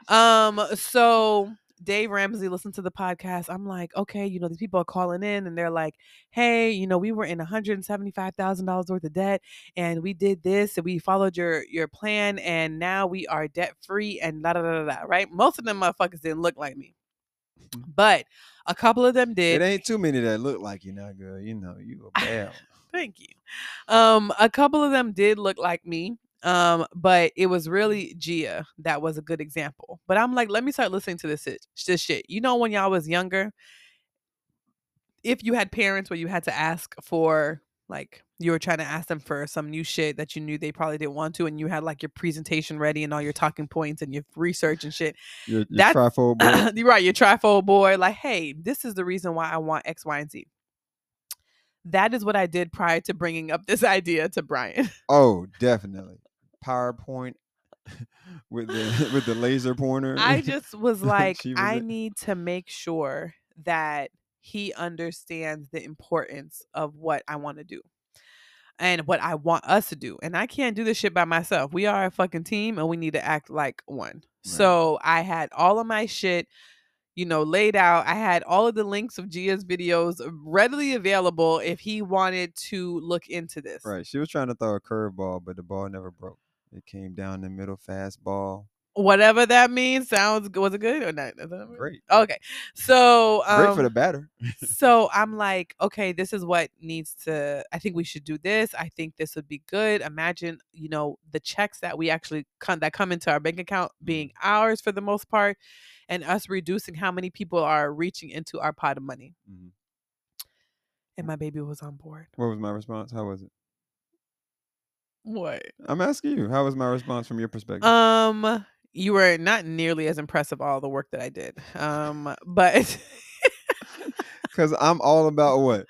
Um, so Dave Ramsey listened to the podcast. I'm like, okay, you know, these people are calling in and they're like, hey, you know, we were in one hundred seventy-five thousand dollars worth of debt and we did this and we followed your, your plan and now we are debt free and da da da da, right? Most of them motherfuckers didn't look like me, but a couple of them did. It ain't too many that look like you now, girl. You know, you a bell. Thank you. Um, a couple of them did look like me. Um, but it was really Gia that was a good example. But I'm like, let me start listening to this shit. This shit. You know, when y'all was younger, if you had parents where you had to ask for, like, you were trying to ask them for some new shit that you knew they probably didn't want to, and you had like your presentation ready and all your talking points and your research and shit. Your, your trifold board. You're right. Your trifold board. Like, hey, this is the reason why I want X, Y, and Z. That is what I did prior to bringing up this idea to Brian. Oh, definitely. PowerPoint with the with the laser pointer. I just was like, was I it. need to make sure that he understands the importance of what I want to do and what I want us to do. And I can't do this shit by myself. We are a fucking team and we need to act like one. Right. So I had all of my shit, you know, laid out. I had all of the links of Gia's videos readily available if he wanted to look into this. Right. She was trying to throw a curveball, but the ball never broke. It came down the middle, fastball. Whatever that means. Sounds good. Was it good or not? Great. Okay. So um, great for the batter. So I'm like, okay, this is what needs to, I think we should do this. I think this would be good. Imagine, you know, the checks that we actually come, that come into our bank account being ours for the most part, and us reducing how many people are reaching into our pot of money. Mm-hmm. And my baby was on board. What was my response? How was it? What? I'm asking you. How was my response from your perspective? Um, you were not nearly as impressed of all the work that I did. Um, but because I'm all about what?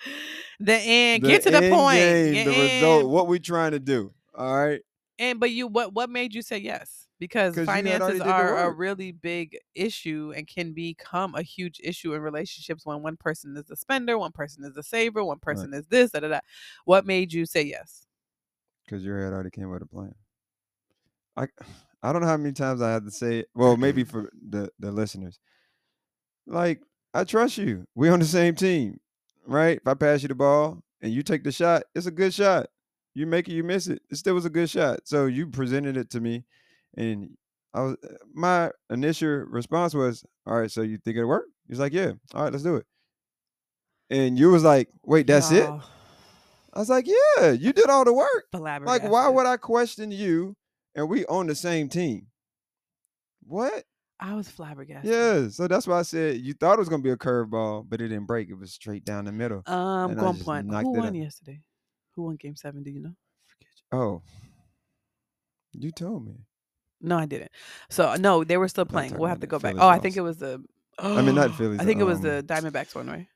The end. The Get to end the point. Game, Get the end. Result. What we trying to do. All right. And but you, what what made you say yes? Because finances are a really big issue and can become a huge issue in relationships when one person is the spender, one person is the saver, one person right. is this, da da da. What made you say yes? Because your head already came with a plan. I I don't know how many times I have to say, well, maybe for the, the listeners. Like, I trust you. We're on the same team, right? If I pass you the ball and you take the shot, it's a good shot. You make it, you miss it. It still was a good shot. So you presented it to me. And I was my initial response was, all right, so you think it'll work? He's like, yeah. All right, let's do it. And you was like, wait, that's wow. it? I was like, yeah, you did all the work. Like, why would I question you? And we on the same team. What? I was flabbergasted. Yeah, so that's why I said you thought it was going to be a curveball, but it didn't break. It was straight down the middle. Um, Go on point. Who won yesterday? Who won game seven? Do you know? Oh, you told me. No, I didn't. So, no, they were still playing. We'll have to go back. Oh, I think it was the... Oh, I mean, not Phillies. I think it was the Diamondbacks one, right?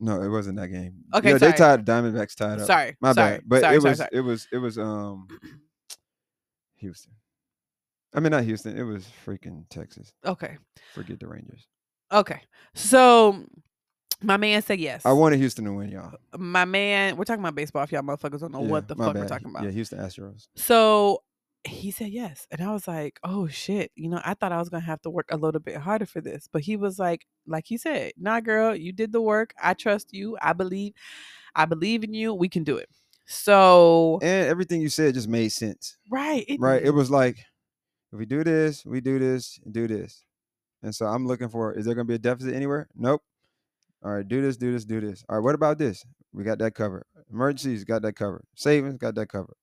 No, it wasn't that game. Okay, yeah, sorry. They tied Diamondbacks tied up. Sorry, my sorry, bad. But sorry, it was sorry, sorry. it was it was um Houston. I mean, not Houston. It was freaking Texas. Okay, forget the Rangers. Okay, so my man said yes. I wanted Houston to win, y'all. My man, we're talking about baseball. If y'all motherfuckers don't know yeah, what the fuck bad. we're talking about, yeah, Houston Astros. So he said yes, and I was like, oh shit, you know, I thought I was gonna have to work a little bit harder for this, but he was like, like you said, nah girl, you did the work, I trust you, I believe I believe in you, we can do it. So, and everything you said just made sense, right? It, right it was like, if we do this, we do this, do this. And so I'm looking for, is there gonna be a deficit anywhere? Nope. All right, do this, do this, do this. All right, what about this? We got that covered. Emergencies, got that covered. Savings, got that covered.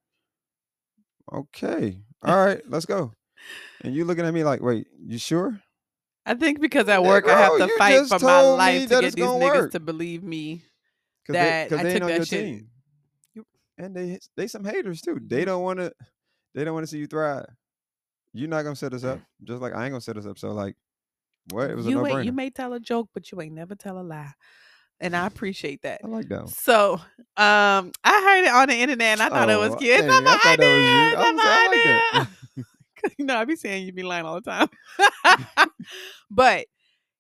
Okay, all right, let's go. And you looking at me like, wait, you sure? I think because at work, yeah, girl, I have to fight for my life to get these niggas work. to believe me that they, I took that shit. Team. And they they some haters too. They don't want to. They don't want to see you thrive. You're not gonna set us up, just like I ain't gonna set us up. So like, what? It was you a no-brainer. You may tell a joke, but you ain't never tell a lie. And I appreciate that. I like that one. So um, I heard it on the internet and I thought oh, it was cute. Hey, I thought I that was you. I, I, I like that. You know, I be saying you be lying all the time. But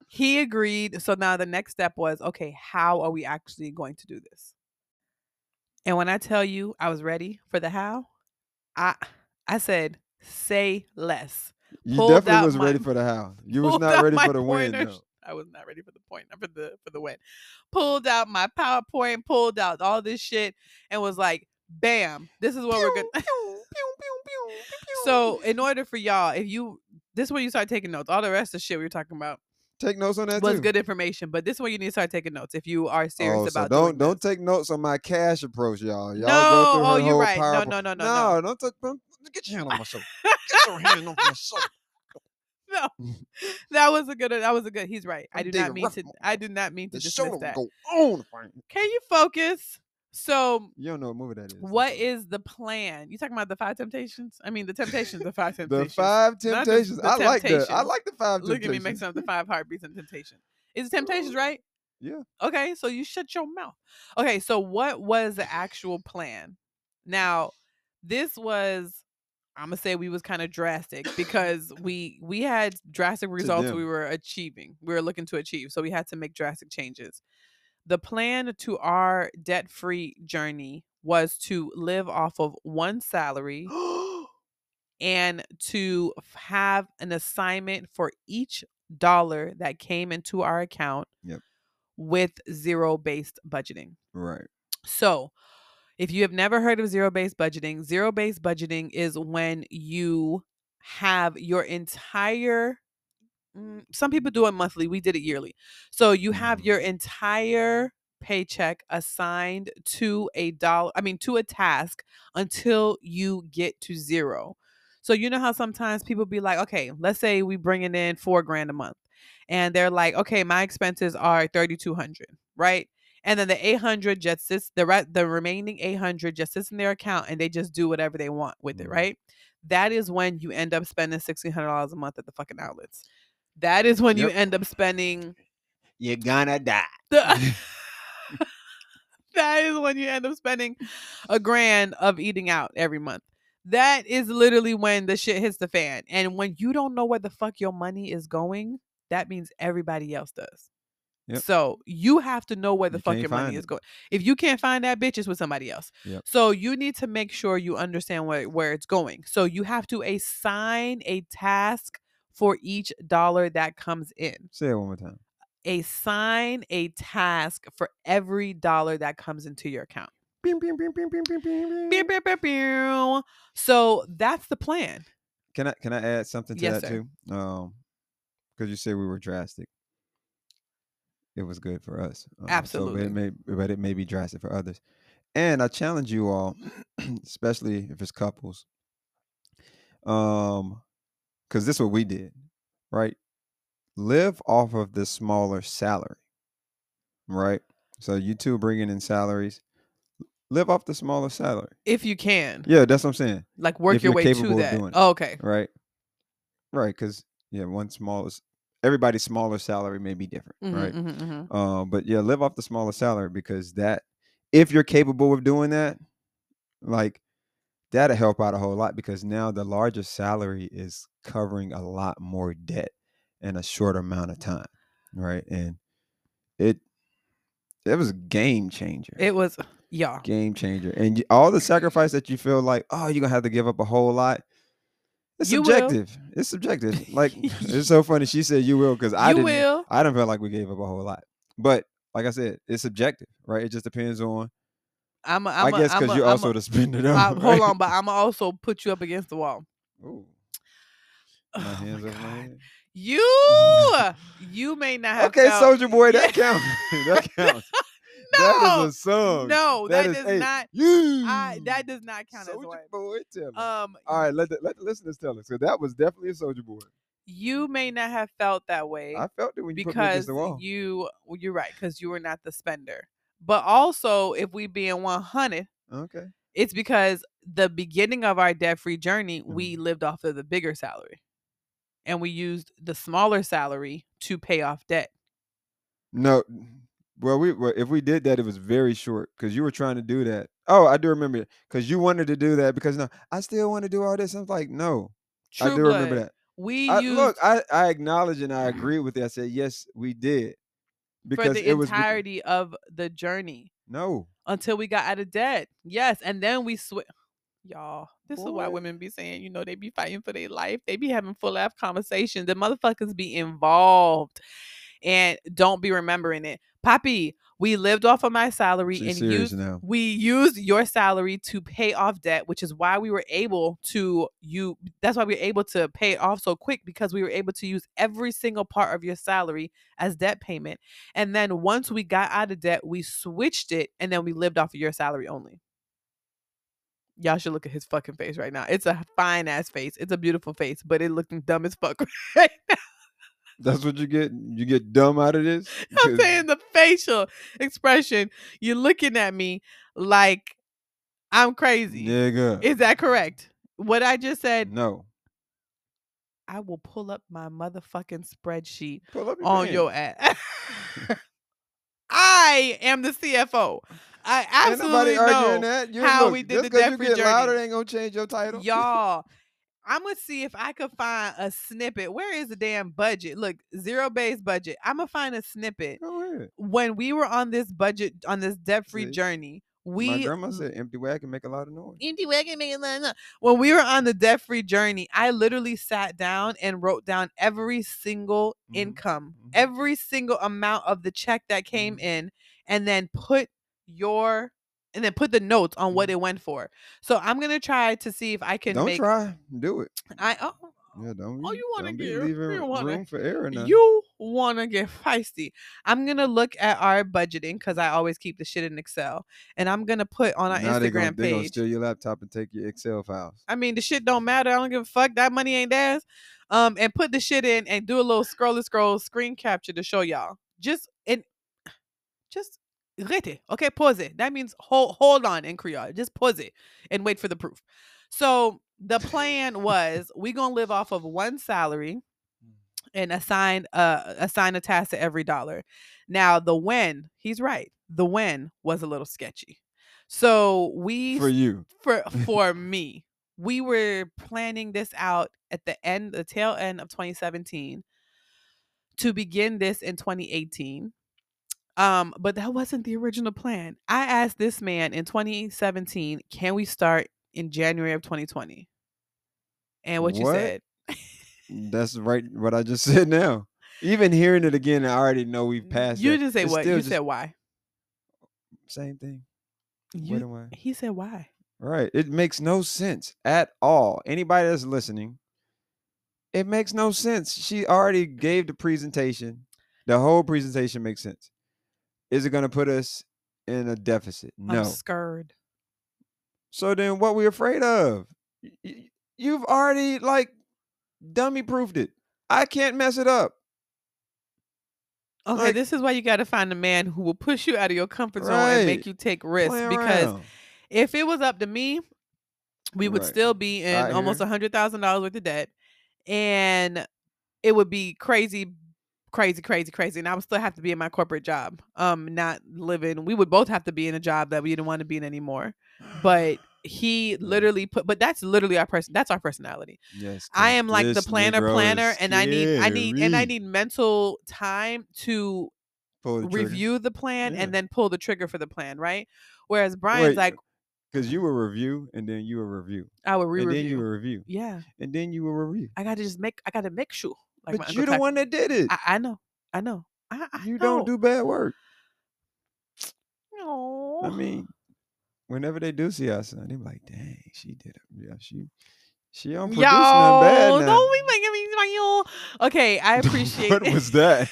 he agreed. So now the next step was, okay, how are we actually going to do this? And when I tell you I was ready for the how, I I said, say less. You Pulled definitely was my, ready for the how. You was not ready for the win, though. I was not ready for the point, not for the for the win. Pulled out my PowerPoint, pulled out all this shit, and was like, "Bam! This is what pew, we're gonna." Pew, pew, pew, pew, pew. So, in order for y'all, if you this is when you start taking notes. All the rest of the shit we were talking about, take notes on that was too. good information, but this is when you need to start taking notes if you are serious oh, so about. Don't don't this. take notes on my cash approach, y'all. Y'all no, go through oh, her you're whole right. PowerPoint. No, no, no, no, no. Don't take. Don't, get your hand on my shoulder. Get your hand on my shoulder. No, that was a good. That was a good. He's right. I do David not mean Ruffman. to. I do not mean to the dismiss that. Go on. Can you focus? So you don't know what movie that is. What is the plan? You talking about the Five Temptations? I mean, the Temptations, the Five Temptations. The Five Temptations. The, the I Temptations. like that. I like the Five Temptations. Look at me mixing up the Five Heartbeats and Temptation. Is it Temptations, right? Yeah. Okay, so you shut your mouth. Okay, so what was the actual plan? Now, this was, I'm gonna say we was kind of drastic because we we had drastic results we were achieving. We were looking to achieve, so we had to make drastic changes. The plan to our debt-free journey was to live off of one salary and to have an assignment for each dollar that came into our account yep. with zero-based budgeting. Right. So if you have never heard of zero-based budgeting, zero-based budgeting is when you have your entire... Some people do it monthly. We did it yearly. So you have your entire paycheck assigned to a dollar, I mean, to a task until you get to zero. So you know how sometimes people be like, okay, let's say we bringing in four grand a month and they're like, okay, my expenses are thirty-two hundred, right? And then the eight hundred just sits, the re- the remaining eight hundred just sits in their account and they just do whatever they want with it, right? That is when you end up spending sixteen hundred dollars a month at the fucking outlets. That is when yep. you end up spending. You're gonna die. The, that is when you end up spending a grand of eating out every month. That is literally when the shit hits the fan. And when you don't know where the fuck your money is going, that means everybody else does. Yep. So you have to know where the you fuck your money it. is going. If you can't find that bitch, it's with somebody else. Yep. So you need to make sure you understand where, where it's going. So you have to assign a task for each dollar that comes in. Say it one more time. Assign a task for every dollar that comes into your account. So that's the plan. Can I can I add something to yes, that sir. too? Um, because you said we were drastic. It was good for us. Um, Absolutely. So, but, it may, but it may be drastic for others. And I challenge you all, especially if it's couples. Um. Because this is what we did, right? Live off of the smaller salary, right? So you two bringing in salaries, live off the smaller salary. If you can. Yeah, that's what I'm saying. Like work if your way to that. Oh, okay. Right. Right. Because, yeah, one smallest, everybody's smaller salary may be different, mm-hmm, right? Mm-hmm, mm-hmm. Uh, but yeah, live off the smaller salary because that, if you're capable of doing that, like, that'll help out a whole lot because now the larger salary is covering a lot more debt in a short amount of time, right? And it it was a game changer. It was, yeah. Game changer. And all the sacrifice that you feel like, oh, you're going to have to give up a whole lot, it's you subjective. Will. It's subjective. Like, it's so funny. She said you will because I, I didn't feel like we gave up a whole lot. But like I said, it's subjective, right? It just depends on. I'm a, I'm I guess because you're I'm also a, the spender. Though, I, right? Hold on, but I'm going to also put you up against the wall. Ooh. My oh hands my God. My head. You, you may not have. Okay, Soldier Boy, that counts. that counts. No. That is a song. No, that, that does is not. You. I, that does not count Soulja as one. Boy, tell me. Um, All right, let the, let the listeners tell us. So that was definitely a Soldier Boy. You may not have felt that way. I felt it when you put me against the wall. You, you're right, because you were not the spender. But also, if we being one hundred, okay, it's because the beginning of our debt-free journey, mm-hmm. we lived off of the bigger salary. And we used the smaller salary to pay off debt. No. Well, we well, if we did that, it was very short because you were trying to do that. Oh, I do remember it because you wanted to do that because, no, I still want to do all this. I'm like, no, True I do blood. remember that. We I, used... Look, I, I acknowledge and I agree with it. I said, yes, we did. Because for the entirety was... of the journey. No. Until we got out of debt. Yes. And then we switched. Y'all, this Boy. is why women be saying, you know, they be fighting for their life. They be having full life conversations. The motherfuckers be involved and don't be remembering it. Poppy, we lived off of my salary She's and used, we used your salary to pay off debt, which is why we were able to you. That's why we were able to pay it off so quick because we were able to use every single part of your salary as debt payment. And then once we got out of debt, we switched it and then we lived off of your salary only. Y'all should look at his fucking face right now. It's a fine ass face. It's a beautiful face, but it looking dumb as fuck right now. That's what you get? You get dumb out of this? I'm saying the facial expression. You're looking at me like I'm crazy. Nigga. Is that correct? What I just said? No. I will pull up my motherfucking spreadsheet pull up your on man. your ass. I am the C F O. I absolutely know that. how look, we did the debt free journey. Louder, ain't gonna change your title. Y'all, I'm gonna see if I can find a snippet. Where is the damn budget? Look, zero-based budget. I'm gonna find a snippet. Oh, when we were on this budget, on this debt free journey, we my grandma said, "Empty wagon make a lot of noise." Empty wagon make a lot of noise. When we were on the debt free journey, I literally sat down and wrote down every single mm-hmm. income, mm-hmm. every single amount of the check that came mm-hmm. in, and then put. your and then put the notes on what it went for. So I'm gonna try to see if I can don't make, try do it I oh yeah don't oh you want to get you wanna, for error now. You want to get feisty. I'm gonna look at our budgeting because I always keep the shit in Excel, and I'm gonna put on our now Instagram they gonna, page they gonna steal your laptop and take your Excel files. I mean, the shit don't matter. I don't give a fuck. That money ain't theirs. Um and put the shit in and do a little scroll scroll screen capture to show y'all. Just and just okay, pause it. That means hold hold on in Creole. Just pause it and wait for the proof. So the plan was we're gonna live off of one salary and assign uh assign a task to every dollar. Now the when, he's right. The when was a little sketchy. So we for you for for me, we were planning this out at the end, the tail end of twenty seventeen to begin this in twenty eighteen. Um, but that wasn't the original plan. I asked this man in twenty seventeen, can we start in January of twenty twenty? And what, what? you said. That's right. What I just said now. Even hearing it again, I already know we've passed. You didn't say it's what? You just, said why? Same thing. You, do I? He said why? Right. It makes no sense at all. Anybody that's listening, it makes no sense. She already gave the presentation. The whole presentation makes sense. Is it going to put us in a deficit? No. I'm scared. So then what are we afraid of? You've already, like, dummy proofed it. I can't mess it up. Okay, like, this is why you got to find a man who will push you out of your comfort zone right. and make you take risks. Because if it was up to me, we would right. still be in Out almost one hundred thousand dollars worth of debt. And it would be crazy Crazy, crazy, crazy. And I would still have to be in my corporate job, um, not living. We would both have to be in a job that we didn't want to be in anymore. But he literally put, but that's literally our person. That's our personality. Yes. I am like the planner planner and I need, I need, and I need mental time to review the plan yeah. and then pull the trigger for the plan. Right. Whereas Brian's Wait, like, because you will review and then you will review. I will re-review. And then you will review. Yeah. And then you will review. I got to just make, I got to make sure. Like but you're the one that did it. I, I know. I know. I, I you know. Don't do bad work. No. I mean, whenever they do see our son, they're like, dang, she did it. Yeah, she she don't produce nothing bad now. Don't be making me smile. Okay, I appreciate What was that?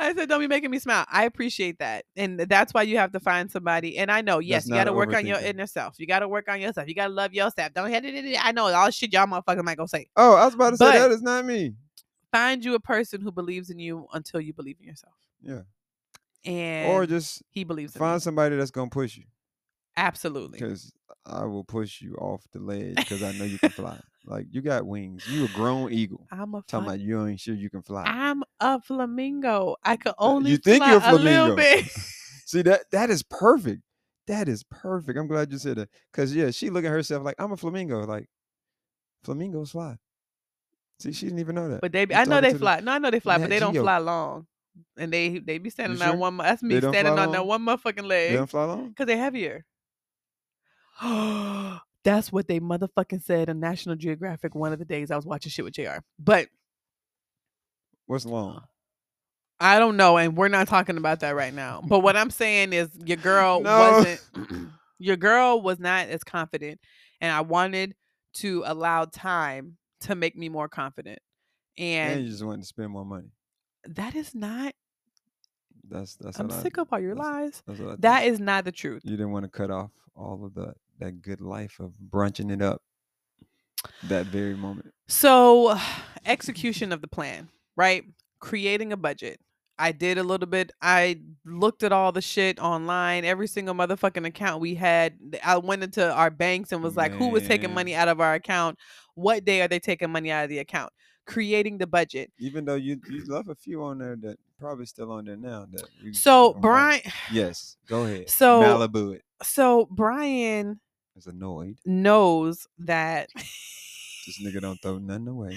I said, don't be making me smile. I appreciate that. And that's why you have to find somebody. And I know, yes, that's you got to work on your inner self. You got to work on yourself. You got to love yourself. Don't hit it. I know all shit y'all motherfuckers might go say. Oh, I was about to but say that is not me. Find you a person who believes in you until you believe in yourself. Yeah. And or just he believes in find me. somebody that's going to push you. Absolutely. Because I will push you off the ledge because I know you can fly. Like, you got wings. You a grown eagle. I'm a flamingo. Talking about you ain't sure you can fly. I'm a flamingo. I could only you think fly you're a, flamingo. a little bit. See, that that is perfect. That is perfect. I'm glad you said that. Because, yeah, she look at herself like, I'm a flamingo. Like, flamingos fly. See, she didn't even know that. But they, be, I know they fly. The, no, I know they fly, but they don't Geo. fly long. And they they be standing you on sure? one. That's me standing on that one motherfucking leg. They don't fly long? Because they're heavier. Oh. That's what they motherfucking said on National Geographic one of the days I was watching shit with J R. But what's long? I don't know, and we're not talking about that right now. But what I'm saying is your girl no. wasn't your girl was not as confident, and I wanted to allow time to make me more confident. And, and you just wanted to spend more money. That is not That's that's I'm sick I, of all your that's, lies. That's what I that is not the truth. You didn't want to cut off all of that. That good life of brunching it up. That very moment. So execution of the plan, right? Creating a budget. I did a little bit. I looked at all the shit online, every single motherfucking account we had. I went into our banks and was like, Man. who was taking money out of our account? What day are they taking money out of the account? Creating the budget. Even though you, you left a few on there that probably still on there now. That we, so Brian. Have. Yes. Go ahead. So Malibu it. So Brian is annoyed. Knows that. This nigga don't throw nothing away.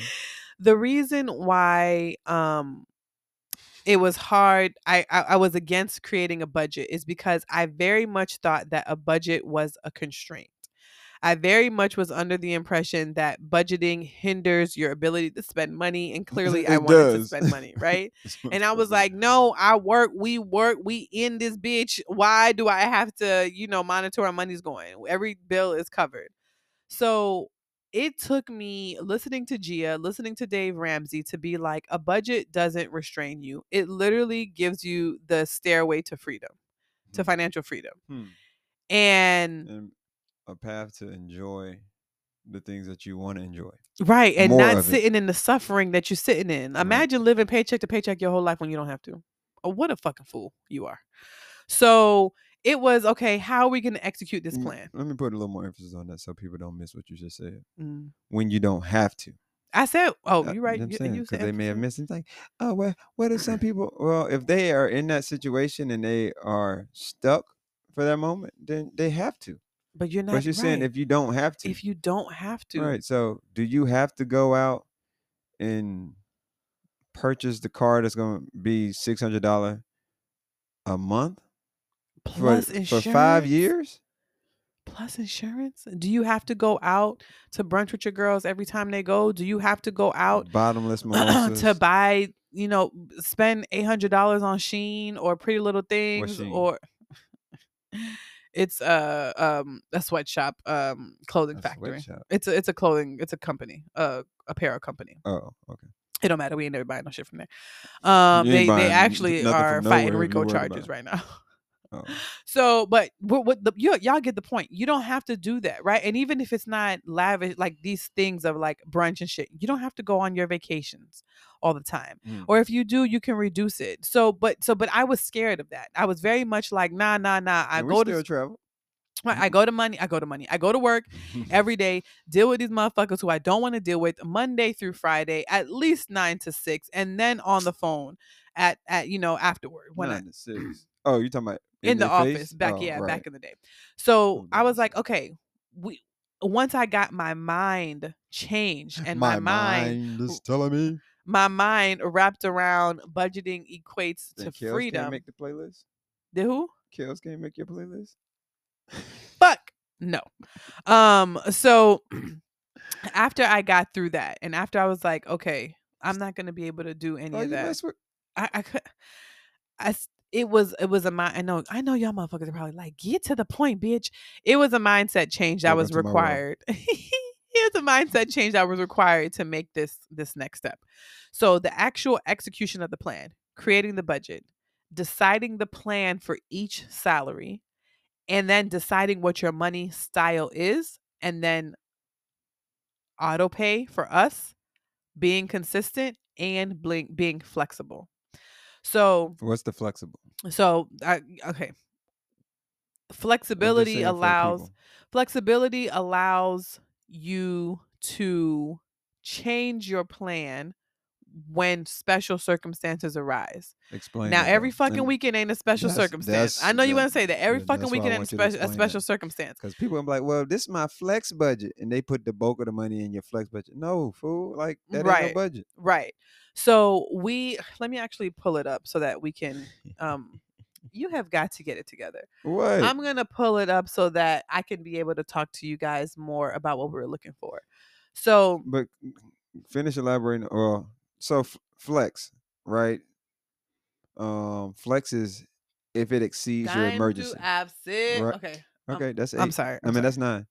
The reason why um it was hard, I, I, I was against creating a budget, is because I very much thought that a budget was a constraint. I very much was under the impression that budgeting hinders your ability to spend money. And clearly I wanted does. to spend money, right? And I was like, no, I work, we work, we in this bitch. Why do I have to, you know, monitor where money's going? Every bill is covered. So it took me listening to Gia, listening to Dave Ramsey to be like, a budget doesn't restrain you. It literally gives you the stairway to freedom, mm-hmm. to financial freedom. Hmm. And... and- a path to enjoy the things that you want to enjoy. Right. And More not sitting it. in the suffering that you're sitting in. Imagine right. living paycheck to paycheck your whole life when you don't have to. Oh, what a fucking fool you are. So it was, okay, how are we going to execute this plan? Let me put a little more emphasis on that so people don't miss what you just said. Mm. When you don't have to. I said, oh, you're right. Because you, you they may have missed it. It's like, oh, well, what if some people, well, if they are in that situation and they are stuck for that moment, then they have to. But you're not. But you're right. saying if you don't have to. If you don't have to. Right. So do you have to go out and purchase the car that's going to be six hundred dollars a month? Plus for, insurance. For five years? Plus insurance? Do you have to go out to brunch with your girls every time they go? Do you have to go out? Bottomless mimosas. To buy, you know, spend eight hundred dollars on Shein or Pretty Little Things or... It's uh um a sweatshop um clothing a factory. Sweatshop. It's a it's a clothing it's a company uh apparel company. Oh, okay. It don't matter. We ain't never buying no shit from there. Um, they they actually are fighting RICO charges right now. Oh. So, but what, what the, you, y'all get the point. You don't have to do that, right? And even if it's not lavish, like these things of like brunch and shit, you don't have to go on your vacations all the time. Mm. Or if you do, you can reduce it. So, but so, but I was scared of that. I was very much like, nah, nah, nah. I and go to travel. I go to money. I go to money. I go to work every day. Deal with these motherfuckers who I don't want to deal with Monday through Friday, at least nine to six, and then on the phone at at you know afterward. When nine I, to six. Oh, you're talking about. In, in the office face? back oh, yeah right. back in the day. So mm-hmm. I was like, okay, we once I got my mind changed and my, my mind, mind is telling me my mind wrapped around budgeting equates then to Kels freedom. Can't make the playlist? The who? Kels can't make your playlist? Fuck no. Um so after I got through that and after I was like, okay, I'm not going to be able to do any oh, of that. With- I I could I It was it was a mind. I know I know y'all motherfuckers are probably like, get to the point, bitch. It was a mindset change that was required. It was a mindset change that was required to make this this next step. So the actual execution of the plan, creating the budget, deciding the plan for each salary, and then deciding what your money style is, and then auto pay for us, being consistent and bling, being flexible. So what's the flexible? So I, okay, flexibility allows flexibility allows you to change your plan when special circumstances arise. Explain now. Every that. fucking and weekend ain't a special that's, circumstance. That's, I know you want to say that every yeah, fucking weekend ain't spe- a special that. circumstance. Because people are like, well, this is my flex budget, and they put the bulk of the money in your flex budget. No, fool, like that right. ain't no budget, right? So we, let me actually pull it up so that we can, um, you have got to get it together. What? I'm going to pull it up so that I can be able to talk to you guys more about what we're looking for. So. But finish elaborating. Or so f- flex, right? Um, flex is if it exceeds Time your emergency. Right? Okay. Okay. Um, that's eight. I'm sorry. I'm I mean, sorry. that's nine.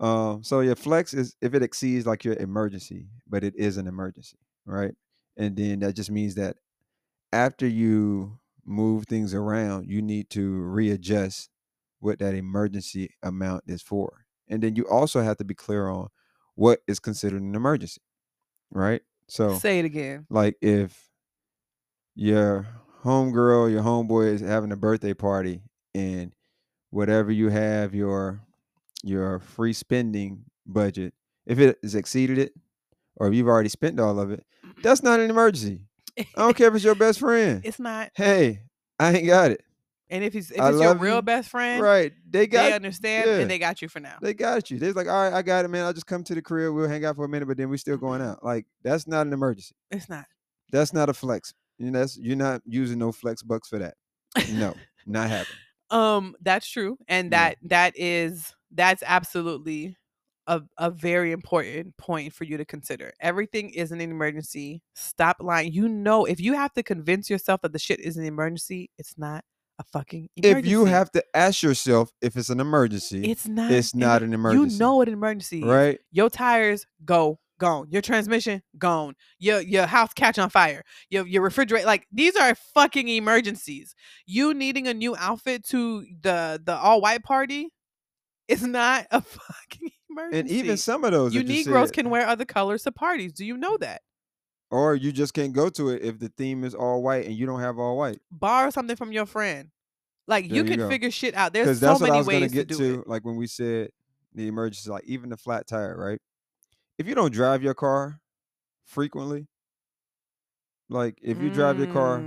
Um, so your flex is if it exceeds like your emergency, but it is an emergency, right? And then that just means that after you move things around, you need to readjust what that emergency amount is for. And then you also have to be clear on what is considered an emergency, right? So say it again. Like if your homegirl, your homeboy is having a birthday party and whatever you have your your free spending budget, if it has exceeded it or if you've already spent all of it, that's not an emergency. I don't care if it's your best friend. It's not. Hey, I ain't got it. And if it's, if it's your real you. best friend, right? They got, they understand, yeah. and they got you for now. They got you. They're like, all right, I got it, man. I'll just come to the crib. We'll hang out for a minute, but then we're still going out. Like that's not an emergency. It's not. That's not a flex. You know, that's you're not using no flex bucks for that. No, not happening. Um, that's true, and that yeah. that is that's absolutely a a very important point for you to consider. Everything is an emergency. Stop lying. You know, if you have to convince yourself that the shit is an emergency, it's not. A fucking emergency. If you have to ask yourself if it's an emergency, it's not. It's not an emergency. You know what an emergency is, right? Your tires go gone. Your transmission gone. Your your house catch on fire. Your your refrigerator. Like these are fucking emergencies. You needing a new outfit to the the all white party is not a fucking emergency. And even some of those, you Negroes can wear other colors to parties. Do you know that? Or you just can't go to it if the theme is all white and you don't have all white. Borrow something from your friend. Like there you can go. Figure shit out. There's so many ways to do to, it. Like when we said the emergency, like even the flat tire, right? If you don't drive your car frequently, like if you mm. drive your car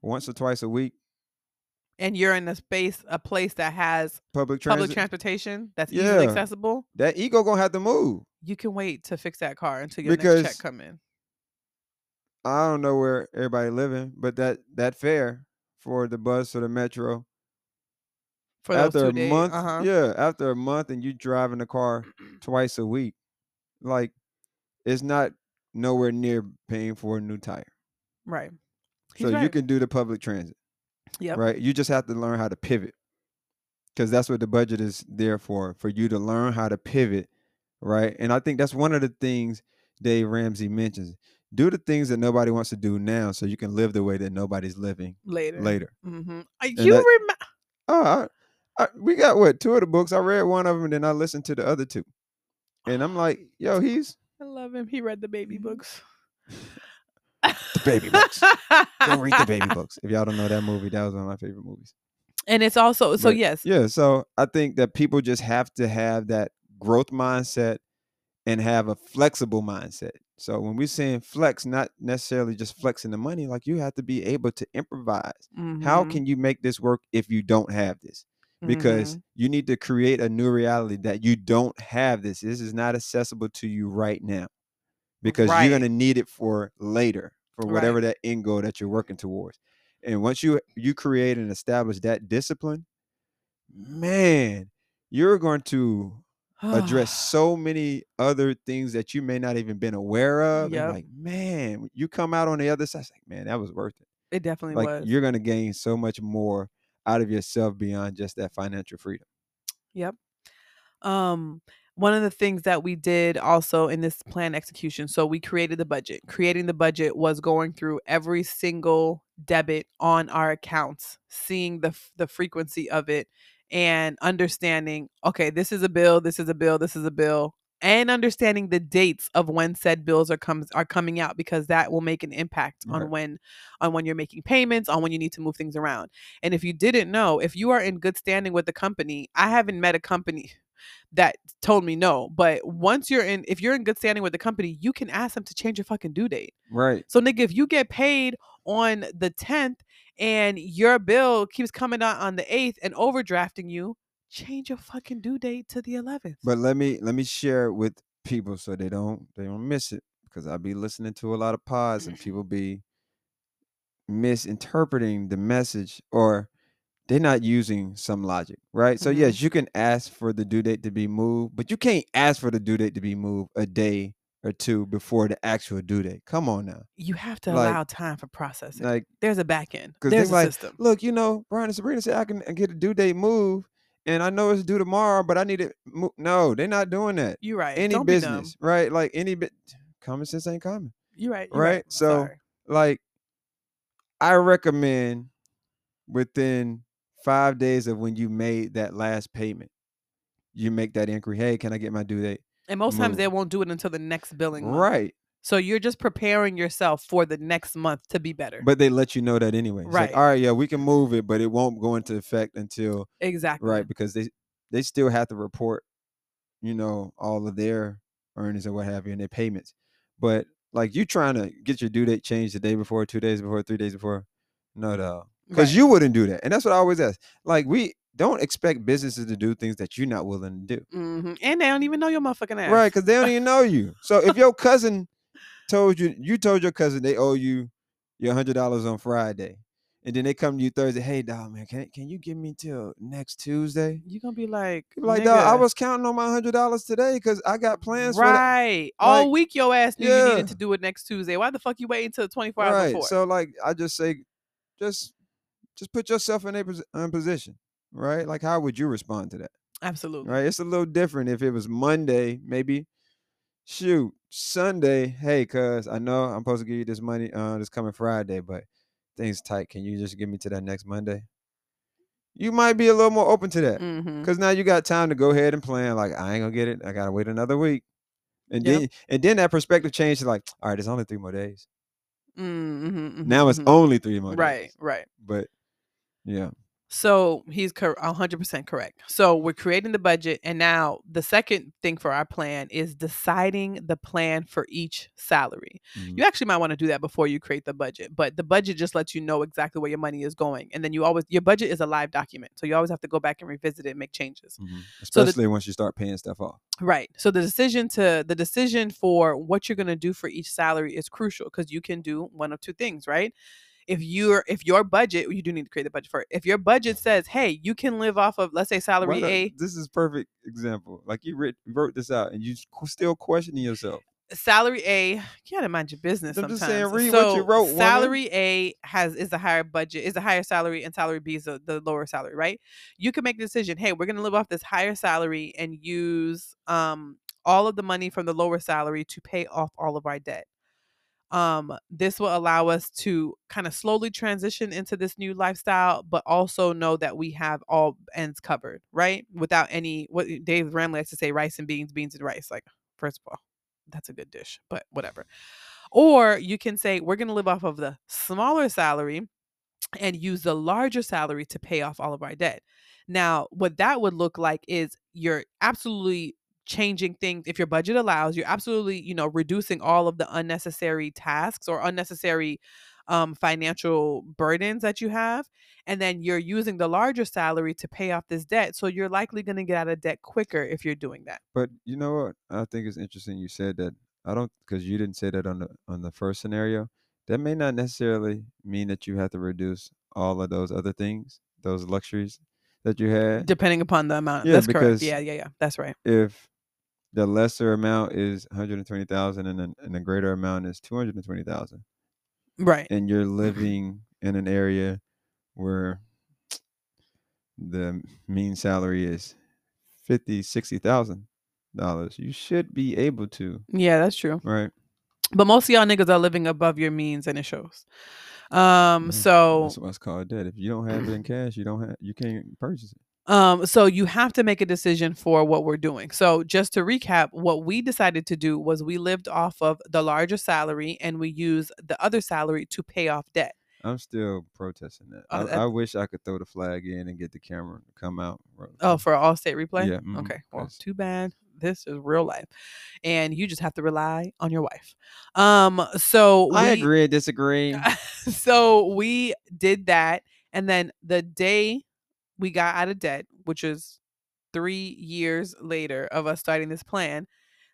once or twice a week. And you're in a space, a place that has public, public transportation that's yeah. easily accessible. That ego going to have to move. You can wait to fix that car until your because next check come in. I don't know where everybody living, but that that fare for the bus or the metro for after those two a month, days. Uh-huh. yeah, after a month, and you driving the car twice a week, like it's not nowhere near paying for a new tire, right? He's so right. You can do the public transit, yeah, right. You just have to learn how to pivot, because that's what the budget is there for, for you to learn how to pivot, right? And I think that's one of the things Dave Ramsey mentions. Do the things that nobody wants to do now so you can live the way that nobody's living later. Later. Mm-hmm. You remember? Oh, I, I, we got what? Two of the books. I read one of them and then I listened to the other two. And I'm like, yo, he's. I love him. He read the baby books. The baby books. Go read the baby books. If y'all don't know that movie, that was one of my favorite movies. And it's also, so but, yes. Yeah. So I think that people just have to have that growth mindset and have a flexible mindset. So when we're saying flex, not necessarily just flexing the money, like you have to be able to improvise. Mm-hmm. How can you make this work if you don't have this? Because mm-hmm. you need to create a new reality that you don't have this. This is not accessible to you right now because right. you're going to need it for later, for whatever right. that end goal that you're working towards. And once you, you create and establish that discipline, man, you're going to... address so many other things that you may not even been aware of. Yep. And like, man, you come out on the other side, it's like, man, that was worth it. It definitely like, was. You're going to gain so much more out of yourself beyond just that financial freedom. Yep. Um, one of the things that we did also in this plan execution, so we created the budget. Creating the budget was going through every single debit on our accounts, seeing the the frequency of it, and understanding, okay, this is a bill, this is a bill, this is a bill, and understanding the dates of when said bills are comes are coming out, because that will make an impact right. on when on when you're making payments, on when you need to move things around. And if you didn't know, if you are in good standing with the company, I haven't met a company that told me no, but once you're in, if you're in good standing with the company, you can ask them to change your fucking due date. Right. So nigga, if you get paid on the tenth and your bill keeps coming out on the eighth and overdrafting you, change your fucking due date to the eleventh. But let me let me share it with people so they don't they don't miss it, because I'll be listening to a lot of pods and people be misinterpreting the message, or they're not using some logic, right? So mm-hmm. yes, you can ask for the due date to be moved, but you can't ask for the due date to be moved a day or two before the actual due date. Come on now. You have to like, allow time for processing. Like, there's a back end. There's a like, system. Look, you know, Brian and Sabrina said I can get a due date moved, and I know it's due tomorrow, but I need it. Mo- no, they're not doing that. You're right. Any Don't business, right? Like any bit, common sense ain't common. You're right. You're right. right. So, Sorry. like, I recommend within five days of when you made that last payment, you make that inquiry. Hey, can I get my due date? And most mm. times they won't do it until the next billing month. Right. So you're just preparing yourself for the next month to be better. But they let you know that anyway. It's right. Like, all right, yeah, we can move it, but it won't go into effect until. Exactly. Right. Because they, they still have to report, you know, all of their earnings or what have you and their payments. But like you trying to get your due date changed the day before, two days before, three days before. No, no. Because right. you wouldn't do that. And that's what I always ask. Like we don't expect businesses to do things that you're not willing to do. Mm-hmm. And they don't even know your motherfucking ass. Right. Because they don't even know you. So if your cousin told you, you told your cousin they owe you your one hundred dollars on Friday. And then they come to you Thursday. Hey, dog, man, can can you give me till next Tuesday? You're going to be like, like, dog, I was counting on my one hundred dollars today because I got plans right. for Right. All like, week your ass knew yeah. you needed to do it next Tuesday. Why the fuck you waiting until twenty-four right. hours before? So, like, I just say, just just put yourself in a pos- in position, right? Like, how would you respond to that? Absolutely. Right? It's a little different if it was Monday, maybe. Shoot, Sunday, hey, cuz, I know I'm supposed to give you this money uh, this coming Friday, but things tight. Can you just give me to that next Monday? You might be a little more open to that because mm-hmm. now you got time to go ahead and plan. Like, I ain't gonna get it. I gotta wait another week, and yep. then and then that perspective changes. Like, all right, it's only three more days. Mm-hmm, mm-hmm, now it's mm-hmm. only three more right, days. Right, right. But yeah. So he's one hundred percent correct. So we're creating the budget, and now the second thing for our plan is deciding the plan for each salary. Mm-hmm. You actually might want to do that before you create the budget, but the budget just lets you know exactly where your money is going, and then you always your budget is a live document, so you always have to go back and revisit it and make changes. Mm-hmm. Especially so the, once you start paying stuff off. Right. So the decision to the decision for what you're going to do for each salary is crucial because you can do one of two things, right? If you're, if your budget, you do need to create the budget for it. If your budget says, hey, you can live off of, let's say salary well, A. This is perfect example. Like you writ, wrote this out and you still questioning yourself. Salary A, you gotta mind your business I'm sometimes. Just saying, read so what you wrote. Salary woman. A has is a higher budget, is a higher salary, and salary B is a, the lower salary, right? You can make the decision, hey, we're gonna live off this higher salary and use um all of the money from the lower salary to pay off all of our debt. Um, this will allow us to kind of slowly transition into this new lifestyle, but also know that we have all ends covered, right? Without any, what Dave Ramsey likes to say, rice and beans, beans and rice. Like, first of all, that's a good dish, but whatever. Or you can say, we're going to live off of the smaller salary and use the larger salary to pay off all of our debt. Now, what that would look like is you're absolutely changing things. If your budget allows, you're absolutely, you know, reducing all of the unnecessary tasks or unnecessary um, financial burdens that you have. And then you're using the larger salary to pay off this debt. So you're likely going to get out of debt quicker if you're doing that. But you know what? I think it's interesting you said that. I don't, because you didn't say that on the on the first scenario. That may not necessarily mean that you have to reduce all of those other things, those luxuries that you had. Depending upon the amount. Yeah, that's correct. Yeah, yeah, yeah. That's right. If the lesser amount is one hundred twenty thousand and the, and the greater amount is two hundred twenty thousand. Right. And you're living in an area where the mean salary is fifty thousand, sixty thousand dollars. You should be able to. Yeah, that's true. Right. But most of y'all niggas are living above your means and it shows. Um, mm-hmm. So that's what's called debt. If you don't have it in cash, you don't have, you can't purchase it. Um, so you have to make a decision for what we're doing. So just to recap, what we decided to do was we lived off of the larger salary and we used the other salary to pay off debt. I'm still protesting that. Uh, I, I wish I could throw the flag in and get the camera to come out. Oh, for Allstate replay? Yeah. Mm-hmm. Okay. Well, too bad. This is real life. And you just have to rely on your wife. Um, so I we, agree, disagree. So we did that. And then the day we got out of debt, which is three years later of us starting this plan.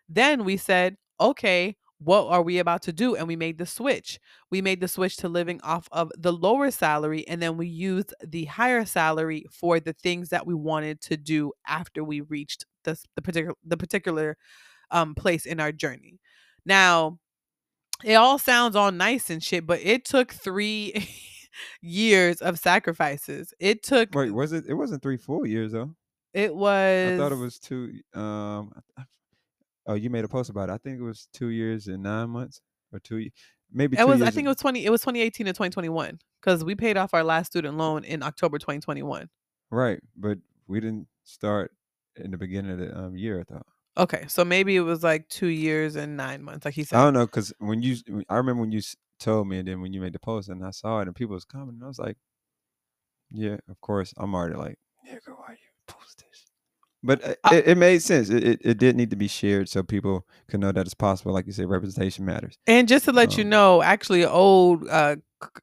Then we said, okay, what are we about to do? And we made the switch. We made the switch to living off of the lower salary. And then we used the higher salary for the things that we wanted to do after we reached the, the particular, the particular um, place in our journey. Now, it all sounds all nice and shit, but it took three years of sacrifices. It took wait was it it wasn't three full years though. It was I thought it was two um oh you made a post about it. I think it was two years and nine months or two maybe two it was years I think and, it was twenty it was twenty eighteen and twenty twenty-one because we paid off our last student loan in October twenty twenty-one. Right, but we didn't start in the beginning of the um, year I thought. Okay, so maybe it was like two years and nine months, like he said. I don't know, because when you, I remember when you told me, and then when you made the post, and I saw it, and people was commenting, I was like, yeah, of course. I'm already like, nigga, why you post this? But I, it, it made sense. It, it it did need to be shared so people could know that it's possible. Like you said, representation matters. And just to let um, you know, actually, an old uh,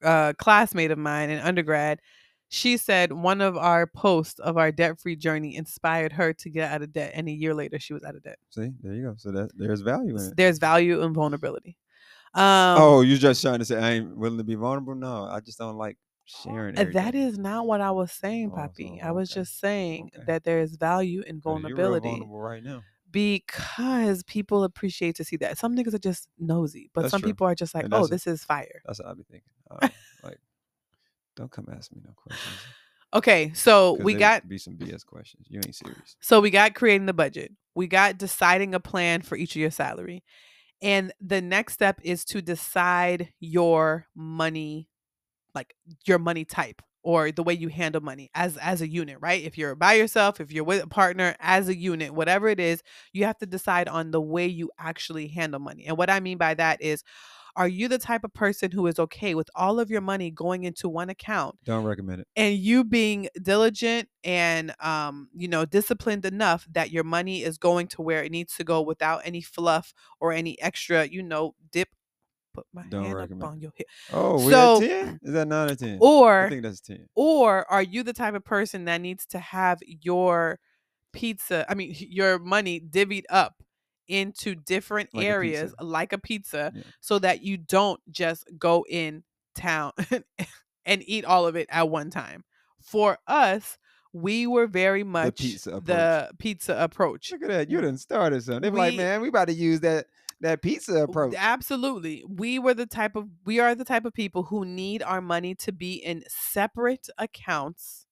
uh, classmate of mine in undergrad, she said one of our posts of our debt-free journey inspired her to get out of debt. And a year later, she was out of debt. See, there you go. So that there's value in it. There's value in vulnerability. Um, oh, you're just trying to say I ain't willing to be vulnerable? No, I just don't like sharing everything. That is not what I was saying, Papi. Oh, I was okay. just saying okay. that there is value in vulnerability. You're real vulnerable right now. Because people appreciate to see that. Some niggas are just nosy. But that's some true. People are just like, oh, a, this is fire. That's what I be thinking. Uh, like. Don't come ask me no questions. Okay, so we got... be some B S questions. You ain't serious. So we got creating the budget. We got deciding a plan for each of your salary. And the next step is to decide your money, like your money type or the way you handle money as, as a unit, right? If you're by yourself, if you're with a partner, as a unit, whatever it is, you have to decide on the way you actually handle money. And what I mean by that is... are you the type of person who is okay with all of your money going into one account? Don't recommend it. And you being diligent and, um, you know, disciplined enough that your money is going to where it needs to go without any fluff or any extra, you know, dip. Put my Don't hand recommend. Up on your hip. Oh, we so, at ten? Is that not a ten? Or I think that's ten. Or are you the type of person that needs to have your pizza? I mean, your money divvied up into different like areas a like a pizza yeah. so that you don't just go in town and eat all of it at one time. For us, we were very much the pizza approach. The pizza approach. Look at that. You done started something. They were like, man, we about to use that that pizza approach. Absolutely. We were the type of we are the type of people who need our money to be in separate accounts.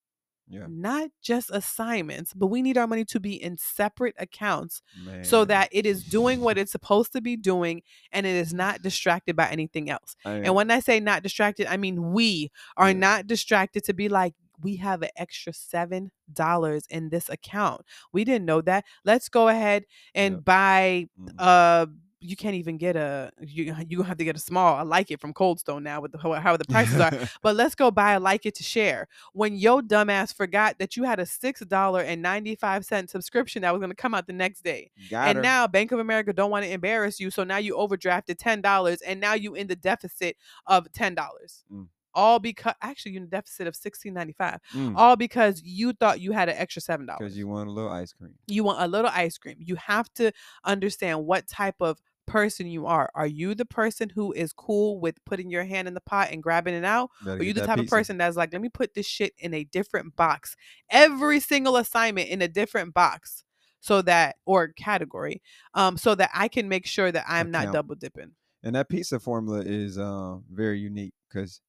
Yeah. Not just assignments, but we need our money to be in separate accounts Man. So that it is doing what it's supposed to be doing and it is not distracted by anything else. I, and when I say not distracted, I mean we are yeah. not distracted to be like, we have an extra seven dollars in this account. We didn't know that. Let's go ahead and yeah. buy mm-hmm. uh you can't even get a, you you have to get a small, I like it from Coldstone now with the, how, how the prices are, but let's go buy a like it to share. When your dumbass forgot that you had a six dollars and ninety-five cents subscription that was going to come out the next day. Got and her. Now Bank of America don't want to embarrass you. So now you overdrafted ten dollars and now you in the deficit of ten dollars. Mm. All because actually you're in a deficit of sixteen ninety-five. Mm. All because you thought you had an extra seven dollars. Because you want a little ice cream. You want a little ice cream. You have to understand what type of person you are. Are you the person who is cool with putting your hand in the pot and grabbing it out? Better or are you the type pizza. Of person that's like, let me put this shit in a different box. Every single assignment in a different box so that or category. Um, so that I can make sure that I'm Account. Not double dipping. And that pizza formula is uh, very unique because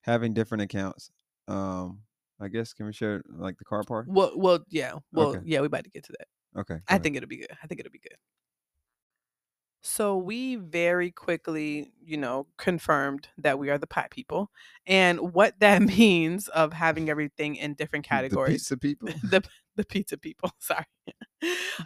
having different accounts. Um, I guess can we share like the car part? Well well yeah. Well okay. yeah, we about to get to that. Okay. I ahead. think it'll be good. I think it'll be good. So we very quickly, you know, confirmed that we are the pie people and what that means of having everything in different categories. The pizza people. the, the pizza people. Sorry.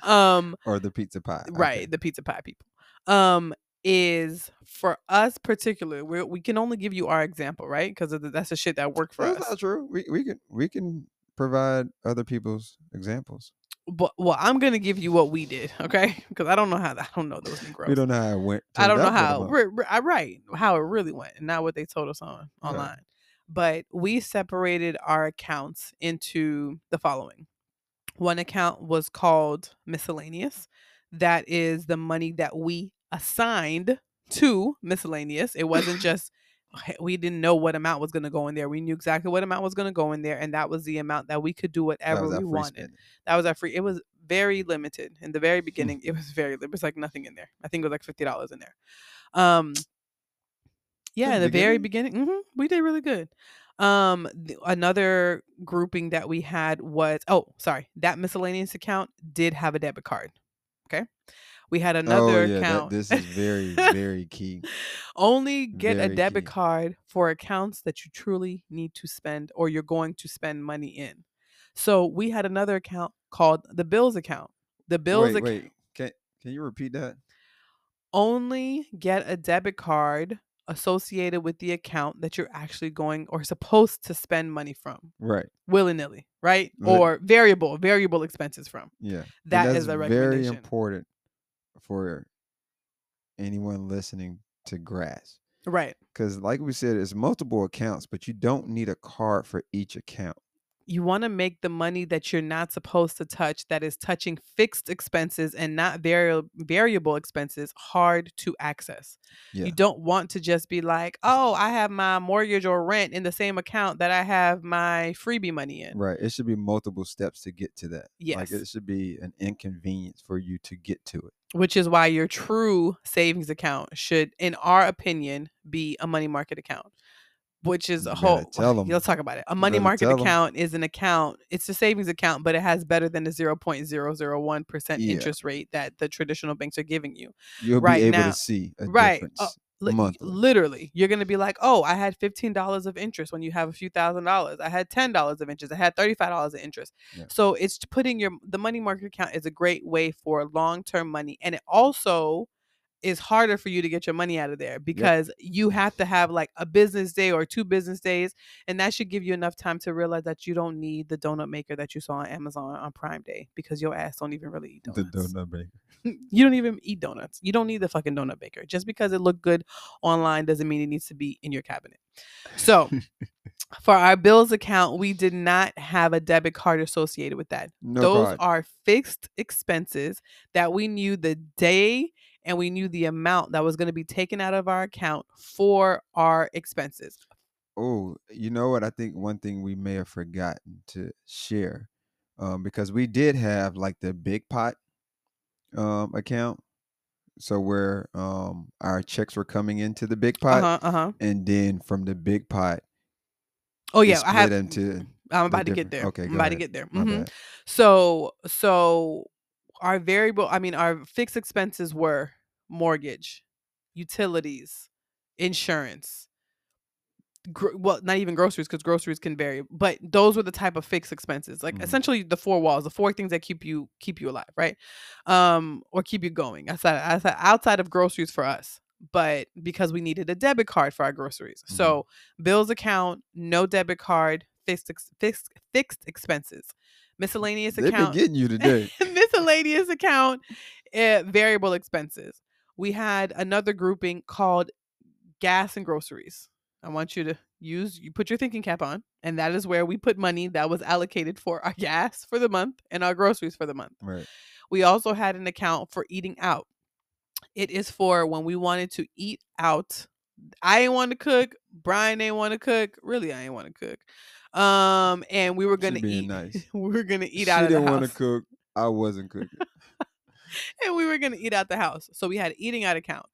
um, or the pizza pie. Right. Okay. The pizza pie people um, is for us particularly. We we can only give you our example, right? Because that's the shit that worked for that's us. That's not true. We, we can we can provide other people's examples. But, well, I'm gonna give you what we did, okay? Because I don't know how I don't know those Negroes. We don't know how it went. I don't know how re, re, right how it really went, and not what they told us on online. Okay. But we separated our accounts into the following. One account was called miscellaneous. That is the money that we assigned to miscellaneous. It wasn't just. We didn't know what amount was going to go in there. We knew exactly what amount was going to go in there. And that was the amount that we could do whatever we wanted. Spending. That was our free. It was very limited. In the very beginning, it was very, it was like nothing in there. I think it was like fifty dollars in there. Um, yeah, in the, the beginning? very beginning, mm-hmm, we did really good. Um, th- another grouping that we had was, oh, sorry. That miscellaneous account did have a debit card. Okay. We had another oh, yeah, account. That, this is very, very key. Only get very a debit key. Card for accounts that you truly need to spend or you're going to spend money in. So we had another account called the bills account. The bills account. Wait, wait. Can, Can you repeat that? Only get a debit card associated with the account that you're actually going or supposed to spend money from. Right. Willy-nilly, right? Right. Or variable, variable expenses from. Yeah. That is a recommendation. Very important for anyone listening to grasp. Right. Because like we said, it's multiple accounts, but you don't need a card for each account. You want to make the money that you're not supposed to touch, that is touching fixed expenses and not vari- variable expenses, hard to access. Yeah. You don't want to just be like, oh, I have my mortgage or rent in the same account that I have my freebie money in. Right. It should be multiple steps to get to that. Yes. Like it should be an inconvenience for you to get to it. Which is why your true savings account should, in our opinion, be a money market account. Which is a whole, let's talk about it. A money market account is an account. It's a savings account, but it has better than the zero point zero zero one percent yeah. interest rate that the traditional banks are giving you. You'll right be able now, to see a right, difference uh, li- Literally, you're going to be like, oh, I had fifteen dollars of interest when you have a few thousand dollars. I had ten dollars of interest. I had thirty-five dollars of interest. Yeah. So it's putting your, the money market account is a great way for long-term money. And it also is harder for you to get your money out of there because yep. you have to have like a business day or two business days. And that should give you enough time to realize that you don't need the donut maker that you saw on Amazon on Prime Day because your ass don't even really eat donuts. The donut maker. You don't even eat donuts. You don't need the fucking donut maker. Just because it looked good online doesn't mean it needs to be in your cabinet. So for our bills account, we did not have a debit card associated with that. No Those card. Are fixed expenses that we knew the day and we knew the amount that was going to be taken out of our account for our expenses. Oh, you know what? I think one thing we may have forgotten to share um, because we did have like the Big Pot um, account. So where um, our checks were coming into the Big Pot uh-huh, uh-huh. and then from the Big Pot. Oh, yeah. I have into I'm about to different... get there. Okay, I'm about ahead. to get there. Mm-hmm. So so. Our variable, I mean, our fixed expenses were mortgage, utilities, insurance. Gro- well, not even groceries because groceries can vary, but those were the type of fixed expenses. Like mm-hmm. essentially the four walls, the four things that keep you keep you alive, right? Um, or keep you going outside outside outside of groceries for us. But because we needed a debit card for our groceries, mm-hmm. so bills account, no debit card, fixed ex- fixed fixed expenses. Miscellaneous account. They've been getting you today. Miscellaneous account, uh, variable expenses. We had another grouping called gas and groceries. I want you to use, you put your thinking cap on, and that is where we put money that was allocated for our gas for the month and our groceries for the month. Right. We also had an account for eating out. It is for when we wanted to eat out. I ain't want to cook. Brian ain't want to cook. Really, I ain't want to cook. Um, and we were gonna eat. Nice. We were gonna eat she out of the house. She didn't want to cook. I wasn't cooking. And we were gonna eat out the house, so we had an eating out account.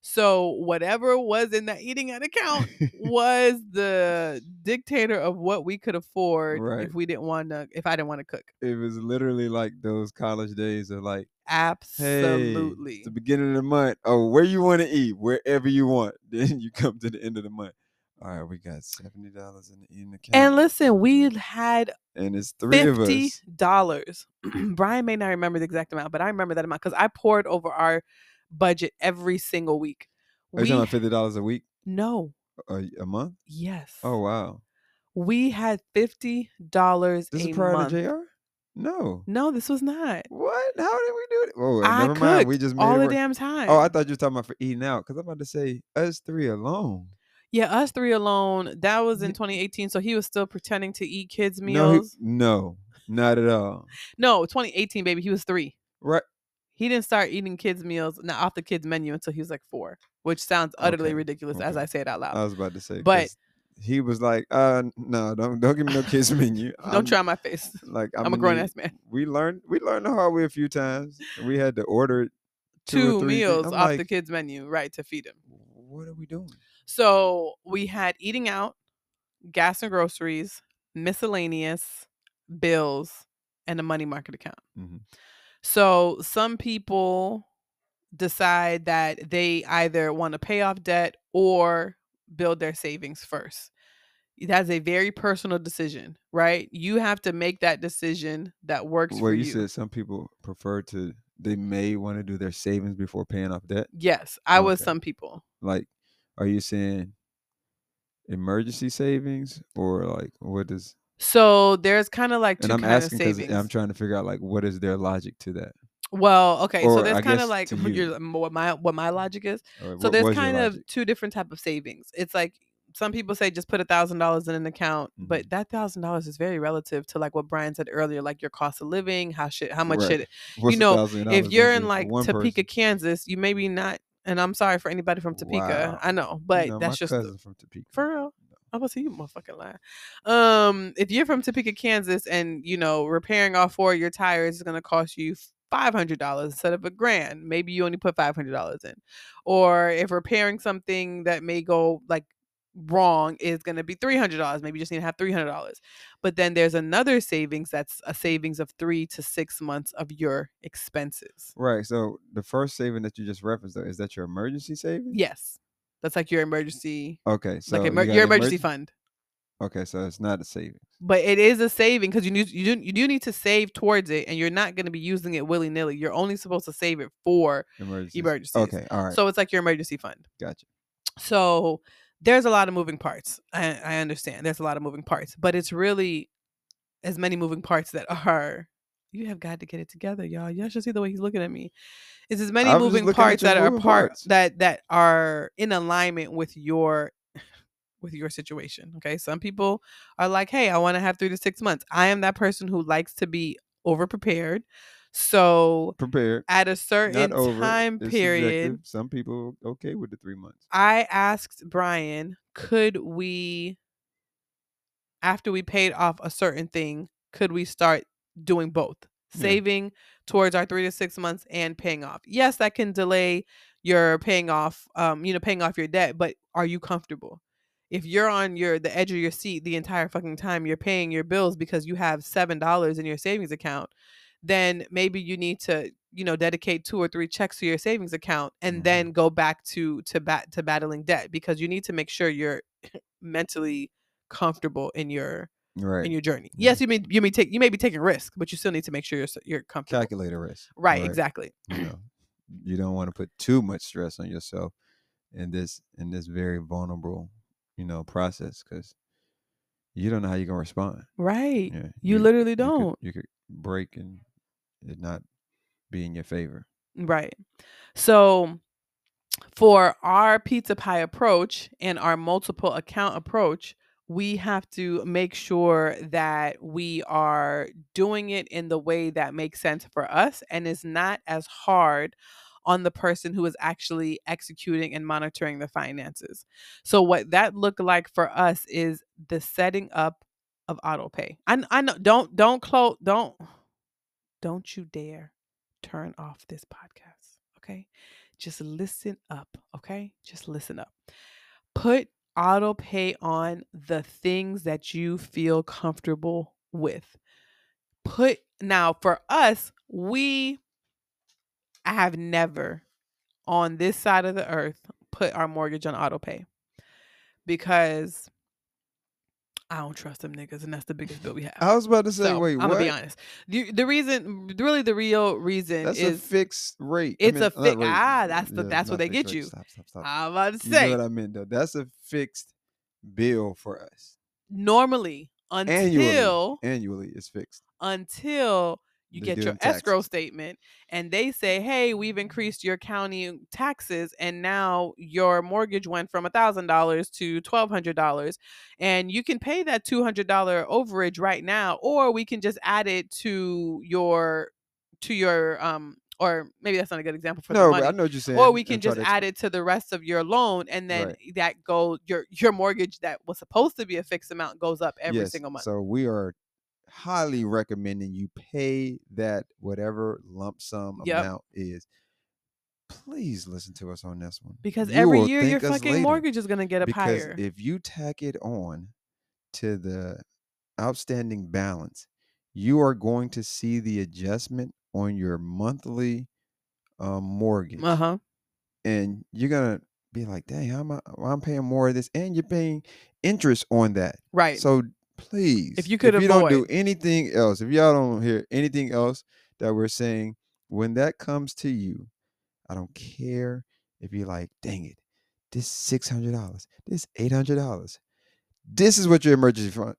So whatever was in that eating out account was the dictator of what we could afford. Right. If we didn't want to, if I didn't want to cook, it was literally like those college days of like absolutely hey, the beginning of the month. Oh, where you want to eat, wherever you want. Then you come to the end of the month. All right, we got seventy dollars in the eating account. And listen, we had and it's three fifty dollars. Of us dollars. Brian may not remember the exact amount, but I remember that amount because I poured over our budget every single week. Are you talking about fifty dollars a week? No, a, a month. Yes. Oh wow. We had fifty dollars. This a is prior month. To J R. No, no, this was not. What? How did we do it? Oh, I never mind. We just made all it the work. Damn time. Oh, I thought you were talking about for eating out because I'm about to say us three alone. Yeah, us three alone. That was in twenty eighteen, so he was still pretending to eat kids' meals. No, he, no not at all. No, twenty eighteen, baby. He was three. Right. He didn't start eating kids' meals not off the kids' menu until he was like four, which sounds utterly okay. ridiculous okay. as I say it out loud. I was about to say, but he was like, "Uh, no, don't don't give me no kids' menu. Don't I'm, try my face. Like I'm, I'm a grown ass man." We learned we learned the hard way a few times. We had to order two, two meals off like, the kids' menu, right, to feed him. What are we doing? So we had eating out, gas and groceries, miscellaneous, bills, and a money market account. Mm-hmm. So some people decide that they either want to pay off debt or build their savings first. That's a very personal decision, right? You have to make that decision that works well, for you. Well, you said some people prefer to they may want to do their savings before paying off debt? Yes, I okay. was some people. Like, are you saying emergency savings or like what does? So there's kind of like two kinds of savings. And I'm asking because I'm trying to figure out like what is their logic to that. Well, okay, or so there's kind of like your, what my what my logic is. Right, so there's kind of two different type of savings. It's like some people say just put a thousand dollars in an account, mm-hmm. but that thousand dollars is very relative to like what Brian said earlier, like your cost of living, how shit, how much right. shit, What's you know, if you're in like Topeka, person? Kansas, you maybe not. And I'm sorry for anybody from Topeka, wow. I know, but you know, that's my just cousin from Topeka. For real. I'm about to say you motherfucking lying. Um, if you're from Topeka, Kansas, and you know repairing all four of your tires is gonna cost you five hundred dollars instead of a grand, maybe you only put five hundred dollars in. Or if repairing something that may go like wrong is going to be three hundred dollars, maybe you just need to have three hundred dollars. But then there's another savings that's a savings of three to six months of your expenses. Right. So the first saving that you just referenced, though, is that your emergency savings? Yes. That's like your emergency. Okay. So like emer- you your emergency emerg- fund. Okay, so it's not a savings. But it is a saving because you need, you do, you do need to save towards it, and you're not going to be using it willy-nilly. You're only supposed to save it for emergencies. emergencies. Okay, all right. So it's like your emergency fund. Gotcha. So there's a lot of moving parts. I, I understand. There's a lot of moving parts. But it's really as many moving parts that are... You have got to get it together, y'all. Y'all should see the way he's looking at me. It's as many moving parts that moving are part, parts. That, that are in alignment with your... with your situation. Okay. Some people are like, hey, I want to have three to six months. I am that person who likes to be over prepared. So prepared at a certain over, time period. Some people okay with the three months. I asked Brian, could we, after we paid off a certain thing, could we start doing both? Saving yeah. towards our three to six months and paying off. Yes, that can delay your paying off, um, you know, paying off your debt, but are you comfortable? If you're on your the edge of your seat the entire fucking time you're paying your bills because you have seven dollars in your savings account, then maybe you need to, you know, dedicate two or three checks to your savings account and mm-hmm. then go back to to bat to battling debt because you need to make sure you're mentally comfortable in your right. in your journey. Right. Yes, you may you may take you may be taking risks, but you still need to make sure you're you're comfortable. Calculate a risk. Right, right. Exactly. You know, you don't want to put too much stress on yourself in this in this very vulnerable, you know, process, because you don't know how you're gonna respond. Right. Yeah, you, you literally don't. You could, you could break and it not be in your favor. Right. So for our pizza pie approach and our multiple account approach, we have to make sure that we are doing it in the way that makes sense for us and is not as hard on the person who is actually executing and monitoring the finances. So what that looked like for us is the setting up of auto pay. I, I know, don't, don't close, don't, don't you dare turn off this podcast. Okay. Just listen up. Okay. Just listen up. Put auto pay on the things that you feel comfortable with. Put now for us, we I have never on this side of the earth put our mortgage on auto pay because I don't trust them niggas. And that's the biggest bill we have. I was about to say, so, wait, I'm what? I'm going to be honest. The, the reason, really the real reason that's is. It's a fixed rate. It's I mean, a fixed, ah, that's the yeah, that's what they get rate. you. Stop, stop, stop. I'm about to say. You know what I meant though? That's a fixed bill for us. Normally until. Annually, annually it's fixed. Until. You get your taxes. Escrow statement and they say, hey, we've increased your county taxes and now your mortgage went from one thousand dollars to one thousand two hundred dollars and you can pay that two hundred dollars overage right now, or we can just add it to your, to your, um, or maybe that's not a good example for no, the money. No, I know what you're saying. Or we can just add it to the rest of your loan, and then right. that goes, your, your mortgage that was supposed to be a fixed amount goes up every yes. single month. So we are highly recommending you pay that whatever lump sum yep. amount is. Please listen to us on this one, because you every year your fucking mortgage is going to get up because higher. If you tack it on to the outstanding balance, you are going to see the adjustment on your monthly uh, mortgage, uh-huh. and you're gonna be like, "Dang, how am I? I'm paying more of this, and you're paying interest on that." Right. So. Please, if you could if you avoid. don't do anything else, if y'all don't hear anything else that we're saying, When that comes to you, I don't care if you're like, dang it, this six hundred dollars, this eight hundred dollars. This is what your emergency fund,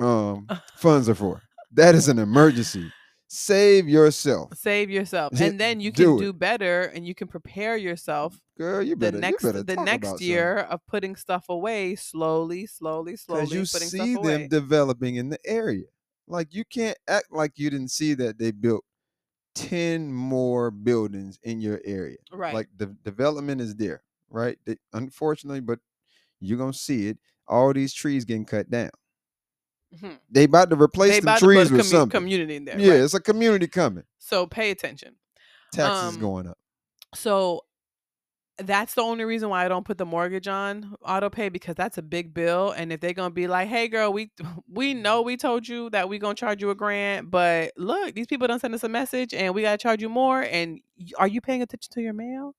um, funds are for. That is an emergency. Save yourself. Save yourself. And then you can do, do better, and you can prepare yourself. Girl, you better the next, you better the next year something. Of putting stuff away slowly, slowly, slowly. Because you see them away. Developing in the area. Like, you can't act like you didn't see that they built ten more buildings in your area. Right. Like, the development is there, right? They, unfortunately, but you're going to see it. All these trees getting cut down. Mm-hmm. They about to replace the trees with commu- something. Community in there. Yeah, right? It's a community coming. So pay attention. Taxes um, going up. So that's the only reason why I don't put the mortgage on auto pay, because that's a big bill. And if they're gonna be like, "Hey, girl, we we know we told you that we gonna charge you a grand, but look, these people done sent us a message, and we gotta charge you more." And are you paying attention to your mail?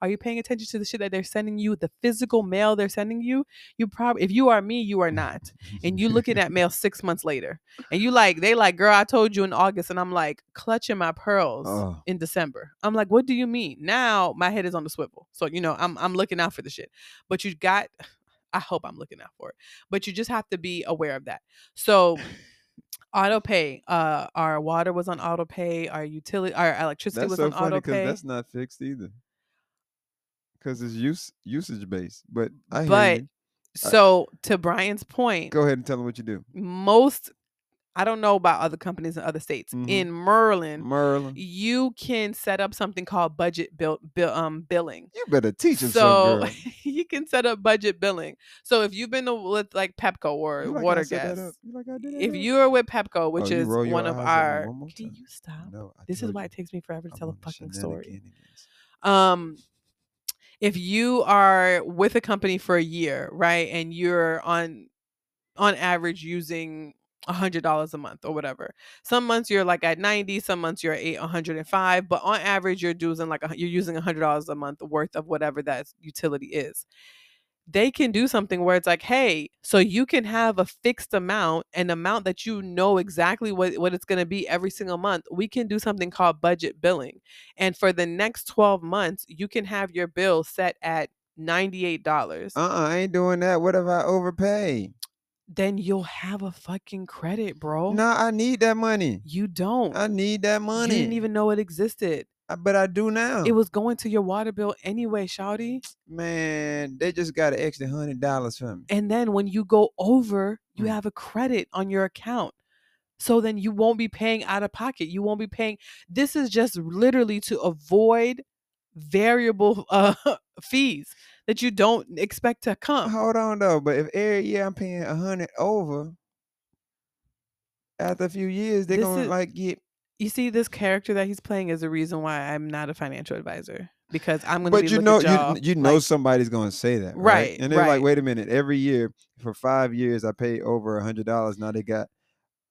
Are you paying attention to the shit that they're sending you, the physical mail they're sending you? You probably, if you are me, you are not. And you looking at mail six months later. And you like, they like, girl, I told you in August. And I'm like, clutching my pearls oh. in December. I'm like, what do you mean? Now my head is on the swivel. So, you know, I'm I'm looking out for the shit. But you got, I hope I'm looking out for it. But you just have to be aware of that. So auto pay. Uh, our water was on auto pay. Our utility, our electricity that's was so on funny auto pay. That's not fixed either. Because it's use, usage based, but I hear but you. So I, to Brian's point, go ahead and tell them what you do. Most, I don't know about other companies in other states. Mm-hmm. In Maryland, Maryland, you can set up something called budget bill, bill um billing. You better teach them. So some, girl. You can set up budget billing. So if you've been to, with like Pepco or like water gas, like if you are with Pepco, which oh, is you one of our, one can you stop? No, this is why it takes me forever to I'm tell a fucking story. Um. If you are with a company for a year, right, and you're on on average using one hundred dollars a month or whatever, some months you're like at ninety, some months you're at one hundred five, but on average you're doing like a, you're using one hundred dollars a month worth of whatever that utility is. They can do something where it's like, hey, so you can have a fixed amount, an amount that you know exactly what, what it's going to be every single month. We can do something called budget billing. And for the next twelve months, you can have your bill set at ninety-eight dollars. Uh-uh, I ain't doing that. What if I overpay? Then you'll have a fucking credit, bro. No, I need that money. You don't. I need that money. You didn't even know it existed. But I do now. It was going to your water bill anyway, shawty. Man, they just got an extra one hundred dollars from me. And then when you go over, you mm. have a credit on your account. So then you won't be paying out of pocket. You won't be paying. This is just literally to avoid variable uh, fees that you don't expect to come. Hold on, though. But if every year I'm paying one hundred dollars over, after a few years, they're going to like get. You see, this character that he's playing is the reason why I'm not a financial advisor, because I'm going to be you looking know, at y'all. You, you know like, somebody's going to say that, right? right and they're right. like, wait a minute. Every year for five years, I pay over one hundred dollars. Now they got,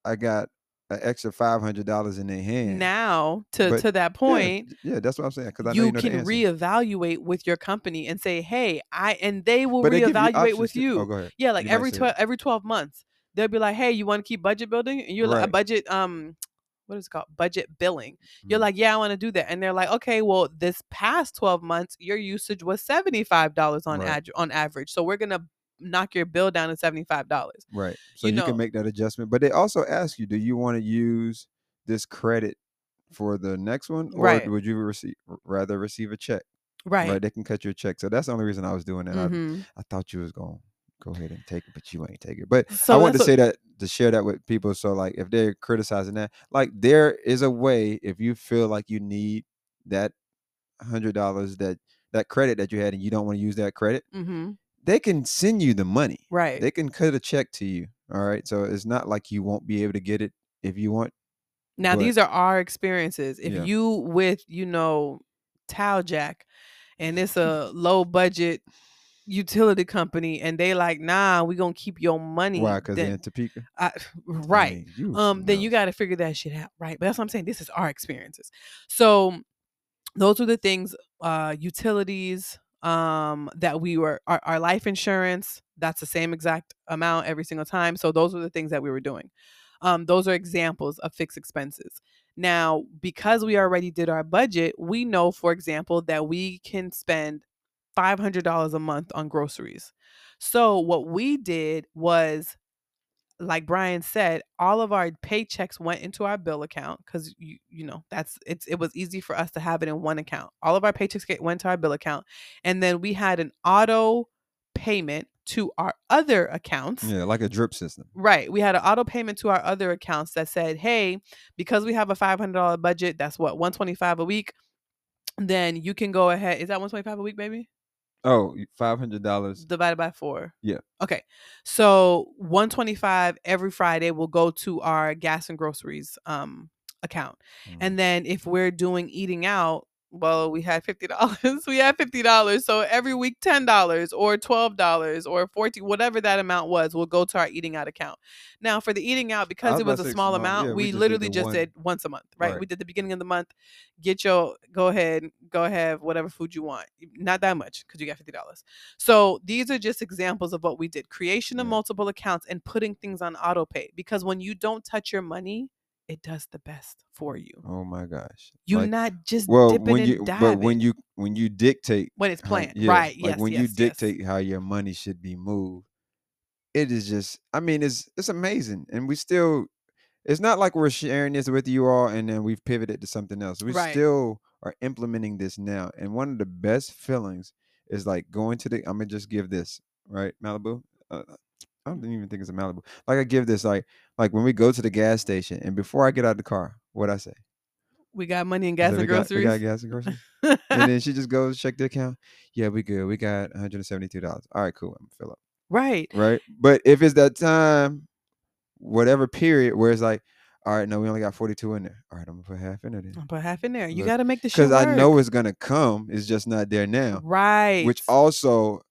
I got an extra five hundred dollars in their hand. Now, to, but, to that point. Yeah, yeah, that's what I'm saying. Because I know you, you know can reevaluate with your company and say, hey, I, and they will but reevaluate they with to, you. Oh, go ahead. Yeah, like you every twelve every twelve months, they'll be like, hey, you want to keep budget building? And you're right. like, a budget, um, what is it called? Budget billing. You're like, yeah, I want to do that. And they're like, okay, well, this past twelve months, your usage was seventy-five dollars on right. ad- on average. So we're going to knock your bill down to seventy-five dollars. Right. So you, you know, can make that adjustment. But they also ask you, do you want to use this credit for the next one? Or right. would you receive, rather receive a check? Right. Right. They can cut you a check. So that's the only reason I was doing that. Mm-hmm. I, I thought you was going go ahead and take it, but you ain't take it. But so I want to say that, to share that with people. So like, if they're criticizing that, like, there is a way, if you feel like you need that hundred dollars, that that credit that you had, and you don't want to use that credit, mm-hmm. they can send you the money. Right. They can cut a check to you. All right. So it's not like you won't be able to get it if you want. Now, but these are our experiences. If yeah. you with, you know, Towel Jack, and it's a low budget utility company, and they like, nah, we gonna keep your money. Why? Because they're in Topeka, I, right? I mean, you um, know. Then you got to figure that shit out, right? But that's what I'm saying. This is our experiences. So those are the things: uh, utilities, um, that we were our, our life insurance. That's the same exact amount every single time. So those are the things that we were doing. Um, those are examples of fixed expenses. Now, because we already did our budget, we know, for example, that we can spend five hundred dollars a month on groceries. So what we did was, like Brian said, all of our paychecks went into our bill account because, you you know, that's it's it was easy for us to have it in one account. All of our paychecks went to our bill account. And then we had an auto payment to our other accounts. Yeah, like a drip system. Right. We had an auto payment to our other accounts that said, hey, because we have a five hundred dollars budget, that's what, one hundred twenty-five dollars a week. Then you can go ahead. Is that one hundred twenty-five dollars a week, baby? Oh, five hundred dollars. Divided by four. Yeah. Okay. So one hundred twenty-five dollars every Friday will go to our gas and groceries um, account. Mm-hmm. And then if we're doing eating out, well, we had fifty dollars. We had fifty dollars. So every week, ten dollars or twelve dollars or forty dollars, whatever that amount was, will go to our eating out account. Now, for the eating out, because it was a small amount, yeah, we, we just literally did just one. did once a month, right? right? We did the beginning of the month. Get your, go ahead, go have whatever food you want. Not that much because you got fifty dollars. So these are just examples of what we did. Creation of yeah. multiple accounts and putting things on auto pay. Because when you don't touch your money, it does the best for you. Oh my gosh! You're like, not just well, dipping when you, and diving. But when you when you dictate when it's planned, how, yeah, right? Like yes. When yes, you dictate yes. how your money should be moved, it is just. I mean, it's it's amazing, and we still. It's not like we're sharing this with you all, and then we've pivoted to something else. We right. still are implementing this now, and one of the best feelings is like going to the. I'm gonna just give this right Malibu. Uh, I don't even think it's a Malibu. Like I give this, like, like when we go to the gas station and before I get out of the car, what'd I say? We got money and gas and groceries. Got, we got gas and groceries. And then she just goes, check the account. Yeah, we good. We got one hundred seventy-two dollars. All right, cool. I'm gonna fill up. Right. Right. But if it's that time, whatever period where it's like, all right, no, we only got forty-two in there. All right, I'm gonna put half in there. Then. I'll put half in there. You Look, gotta make the shit work. Because I know it's gonna come. It's just not there now. Right. Which also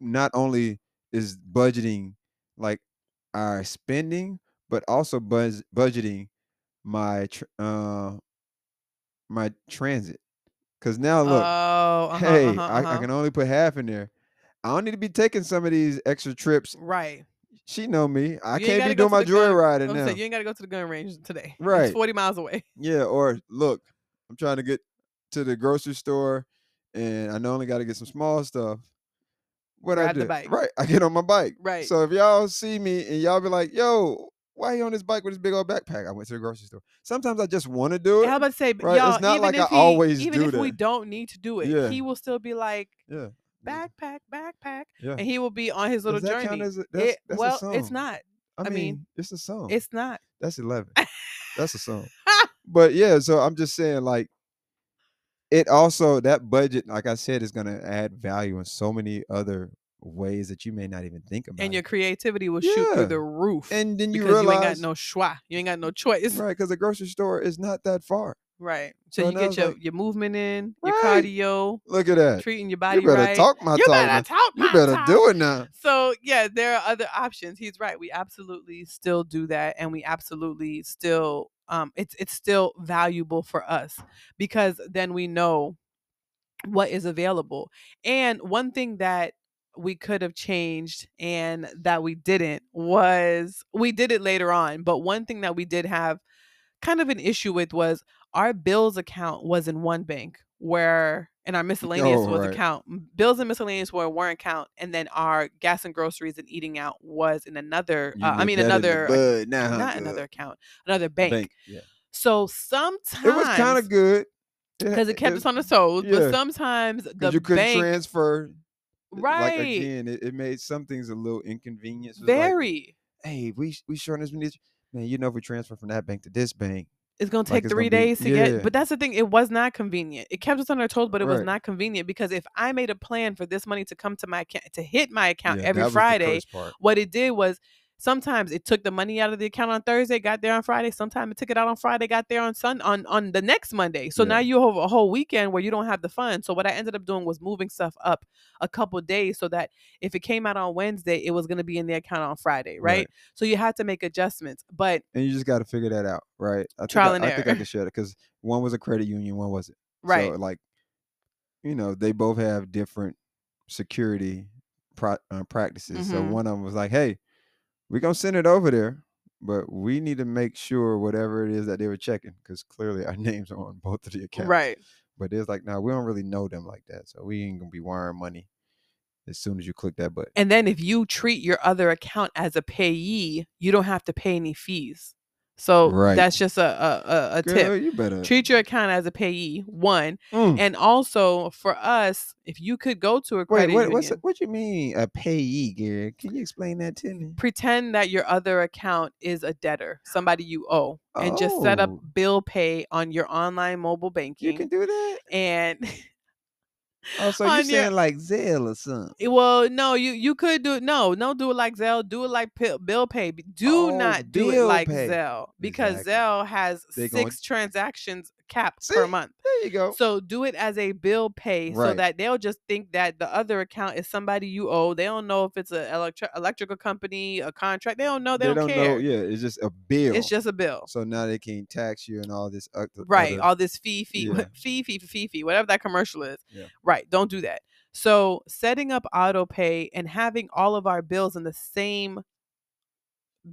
not only is budgeting like our spending, but also buzz budgeting my tr- uh my transit, because now look, oh, uh-huh, hey, uh-huh, I, uh-huh. I can only put half in there. I don't need to be taking some of these extra trips. Right. She know me. I you can't be doing my joyriding now. Saying, you ain't got to go to the gun range today. Right. It's forty miles away. Yeah. Or look, I'm trying to get to the grocery store, and I know I only got to get some small stuff. What Ride I do, right? I get on my bike, right? So if y'all see me and y'all be like, "Yo, why are you on this bike with this big old backpack?" I went to the grocery store. Sometimes I just want to do it. How about to say, right? Y'all, it's not like I he, always even do if that. We don't need to do it, yeah. He will still be like, "Yeah, backpack, backpack," yeah. And he will be on his little Does that journey. Count as a, that's, it, that's well, a song. It's not. I mean, I mean, it's a song. It's not. That's eleven. That's a song. But yeah, so I'm just saying, like. It also, that budget, like I said, is going to add value in so many other ways that you may not even think about. And your creativity will yeah. shoot through the roof. And then you realize. You ain't got no schwa. You ain't got no choice. Right, because the grocery store is not that far. Right. So, so you get your, like, your movement in, right. Your cardio. Look at that. Treating your body right. You better right. talk my you talk. Better talk my you better talk. do it now. So, yeah, there are other options. He's right. We absolutely still do that. And we absolutely still... Um, it's it's still valuable for us because then we know what is available. And one thing that we could have changed and that we didn't was we did it later on. But one thing that we did have kind of an issue with was our bills account was in one bank where and our miscellaneous oh, was right. account. Bills and miscellaneous were one account, and then our gas and groceries and eating out was in another. Uh, I mean, another bud, nah, not huh, another account, another bank. bank yeah. So sometimes it was kind of good because it, it kept it, us on the toes. Yeah. But sometimes the you couldn't bank, transfer. Right. Like again, it, it made some things a little inconvenient. So Very. Like, hey, we we showing this minute. Man, you know, if we transfer from that bank to this bank. It's going to take like three days be, to yeah. get, but that's the thing. It was not convenient. It kept us on our toes, but it right. was not convenient because if I made a plan for this money to come to my account, to hit my account yeah, every Friday, what it did was sometimes it took the money out of the account on Thursday, got there on Friday. Sometimes it took it out on Friday, got there on Sun on, on the next Monday. So yeah. now you have a whole weekend where you don't have the funds. So what I ended up doing was moving stuff up a couple of days so that if it came out on Wednesday, it was going to be in the account on Friday. Right? right. So you had to make adjustments, but. And you just got to figure that out. Right. I think trial I, and I error. think I can share that because one was a credit union. One wasn't. Right. So like, you know, they both have different security pro- uh, practices. Mm-hmm. So one of them was like, hey. We're going to send it over there. but we need to make sure whatever it is that they were checking, because clearly our names are on both of the accounts. Right. But it's like, nah, we don't really know them like that. So we ain't going to be wiring money as soon as you click that button. And then if you treat your other account as a payee, you don't have to pay any fees. So right. that's just a a, a, a Girl, tip. You better treat your account as a payee. One, mm. and also for us, if you could go to a credit Wait, what, union, what's a, what you mean a payee, Gary? Can you explain that to me? Pretend that your other account is a debtor, somebody you owe, and oh. just set up bill pay on your online mobile banking. You can do that, and. Oh, so you're saying your, like Zelle or something? Well, no, you you could do it. No, don't do it like Zelle. Do it like p- bill pay. Do oh, not do it like pay. Zelle because exactly. Zelle has they six going... transactions cap See, per month. There you go. So do it as a bill pay right. so that they'll just think that the other account is somebody you owe. They don't know if it's an electri- electrical company, a contract. They don't know. They, they don't, don't care. Know, yeah, it's just a bill. It's just a bill. So now they can tax you and all this. Other, right. Other, all this fee, fee, yeah. fee, fee, fee, fee, whatever that commercial is. Yeah. Right. Don't do that. So setting up auto pay and having all of our bills in the same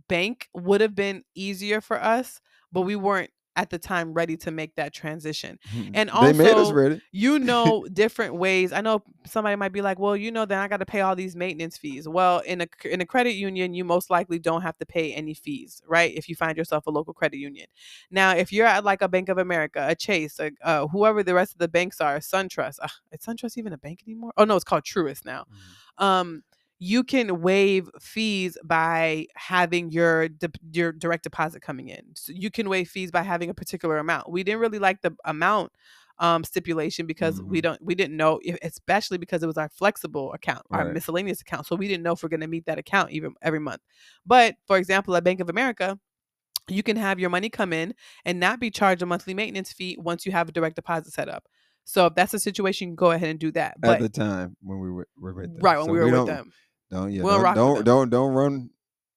bank would have been easier for us, but we weren't at the time ready to make that transition. And also, they made us ready. You know, different ways. I know somebody might be like, well, you know, then I got to pay all these maintenance fees. Well, in a, in a credit union, you most likely don't have to pay any fees, right? If you find yourself a local credit union. Now, if you're at like a Bank of America, a Chase, a, uh, whoever the rest of the banks are, SunTrust, uh, is SunTrust even a bank anymore? Oh no, it's called Truist now. Mm-hmm. Um, you can waive fees by having your de- your direct deposit coming in. So you can waive fees by having a particular amount. We didn't really like the amount um, stipulation because mm-hmm. we don't we didn't know, if, especially because it was our flexible account, right. our miscellaneous account. So we didn't know if we're going to meet that account even every month. But for example, at Bank of America, you can have your money come in and not be charged a monthly maintenance fee once you have a direct deposit set up. So if that's the situation, you can go ahead and do that. But, at the time when we were, were with them, right when so we were we with them. Don't yeah, we'll don't don't, don't don't run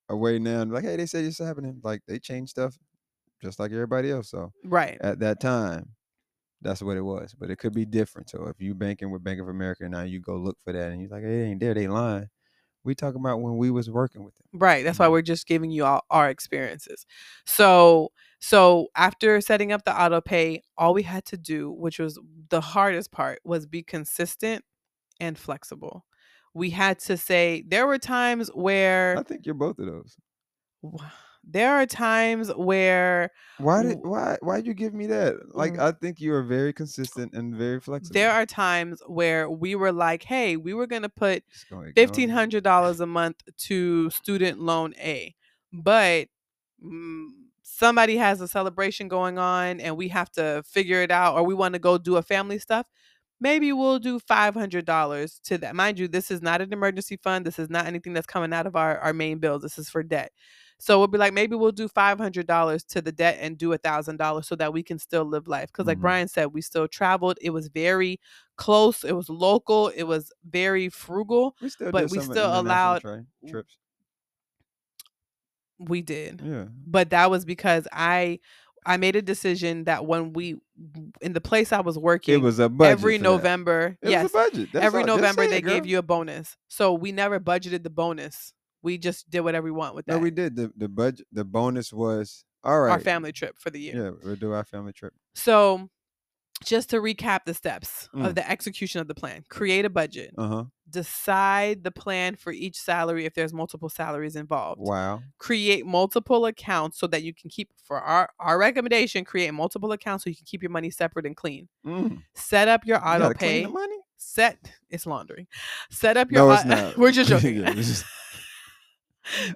away now. Like, hey, they said it's happening. Like they changed stuff, just like everybody else. So right at that time, that's what it was. But it could be different. So if you banking with Bank of America now, you go look for that, and you're like, hey, it ain't there. They lying. We talking about when we was working with them. Right. That's why we're just giving you all our experiences. So so after setting up the auto pay, all we had to do, which was the hardest part, was be consistent and flexible. We had to say there were times where I think you're both of those. There are times where why did why why'd you give me that? Like I think you are very consistent and very flexible. There are times where we were like, hey, we were gonna put fifteen hundred dollars a month to student loan A, but mm, somebody has a celebration going on and we have to figure it out, or we want to go do a family stuff. Maybe we'll do five hundred dollars to that. Mind you, this is not an emergency fund. This is not anything that's coming out of our, our main bills. This is for debt. So we'll be like, maybe we'll do five hundred dollars to the debt and do one thousand dollars so that we can still live life. Because like mm-hmm. Brian said, we still traveled. It was very close. It was local. It was very frugal. We still but we still allowed tri- trips. We did. Yeah. But that was because I... I made a decision that when we, in the place I was working, it was a budget every November. It yes, was a budget. That's every all, November they it, gave you a bonus. So we never budgeted the bonus. We just did whatever we want with that. No, we did. The the budget, the bonus was all right. Our family trip for the year. Yeah, we'll do our family trip. So just to recap the steps mm. of the execution of the plan, create a budget, uh-huh. decide the plan for each salary if there's multiple salaries involved. Wow. Create multiple accounts so that you can keep, for our, our recommendation, create multiple accounts so you can keep your money separate and clean. Mm. Set up your auto you gotta pay. Clean the money? Set, it's laundry. Set up your, no, it's not. We're just joking. yeah, it's just...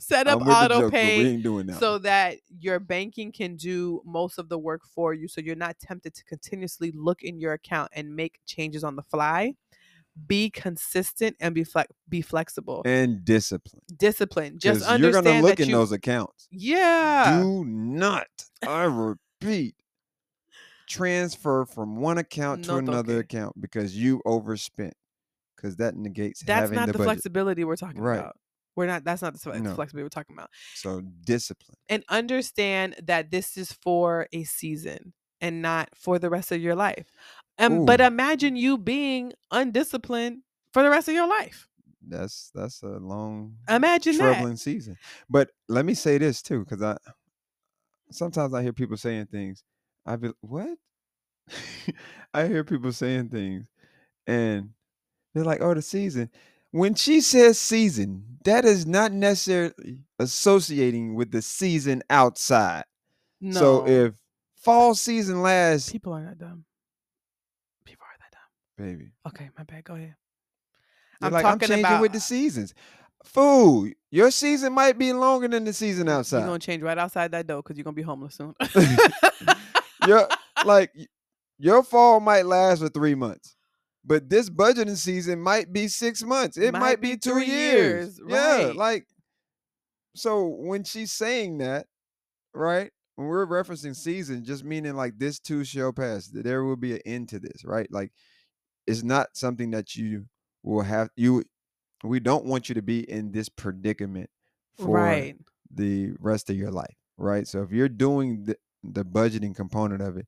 Set up auto pay so that your banking can do most of the work for you. So you're not tempted to continuously look in your account and make changes on the fly. Be consistent and be fle- be flexible and disciplined. Discipline. Just understand you're going to look in you... those accounts. Yeah. Do not, I repeat, transfer from one account to no, another okay. account because you overspent. Because that negates That's having the That's not the budget. Flexibility we're talking right. about. We're not, that's not the flexibility no. we're talking about. So discipline. And understand that this is for a season and not for the rest of your life. Um, but imagine you being undisciplined for the rest of your life. that's that's a long, imagine troubling that. season. But let me say this too, because I sometimes I hear people saying things. I be what? I hear people saying things, and they're like, "Oh, the season." When she says season, that is not necessarily associating with the season outside. No. So if fall season lasts, people are not dumb. People are that dumb, baby. Okay, my bad. Go ahead. They're I'm like, talking I'm changing about with the seasons. Fool, your season might be longer than the season outside. You're gonna change right outside that door because you're gonna be homeless soon. Your like your fall might last for three months. But this budgeting season might be six months. It might, might be, be two years. years. Right. Yeah. Like, so when she's saying that, right? When we're referencing season, just meaning like this too shall pass. That there will be an end to this, right? Like, it's not something that you will have you we don't want you to be in this predicament for right. the rest of your life. Right. So if you're doing the, the budgeting component of it,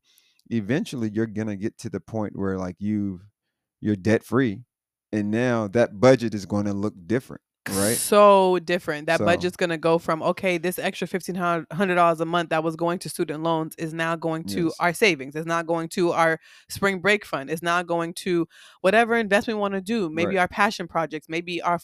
eventually you're gonna get to the point where like you've you're debt free, and now that budget is going to look different, right? So different. That so, budget's going to go from, okay, this extra fifteen hundred dollars a month that was going to student loans is now going to yes. our savings. It's not going to our spring break fund. It's not going to whatever investment we want to do. Maybe right. our passion projects, maybe our,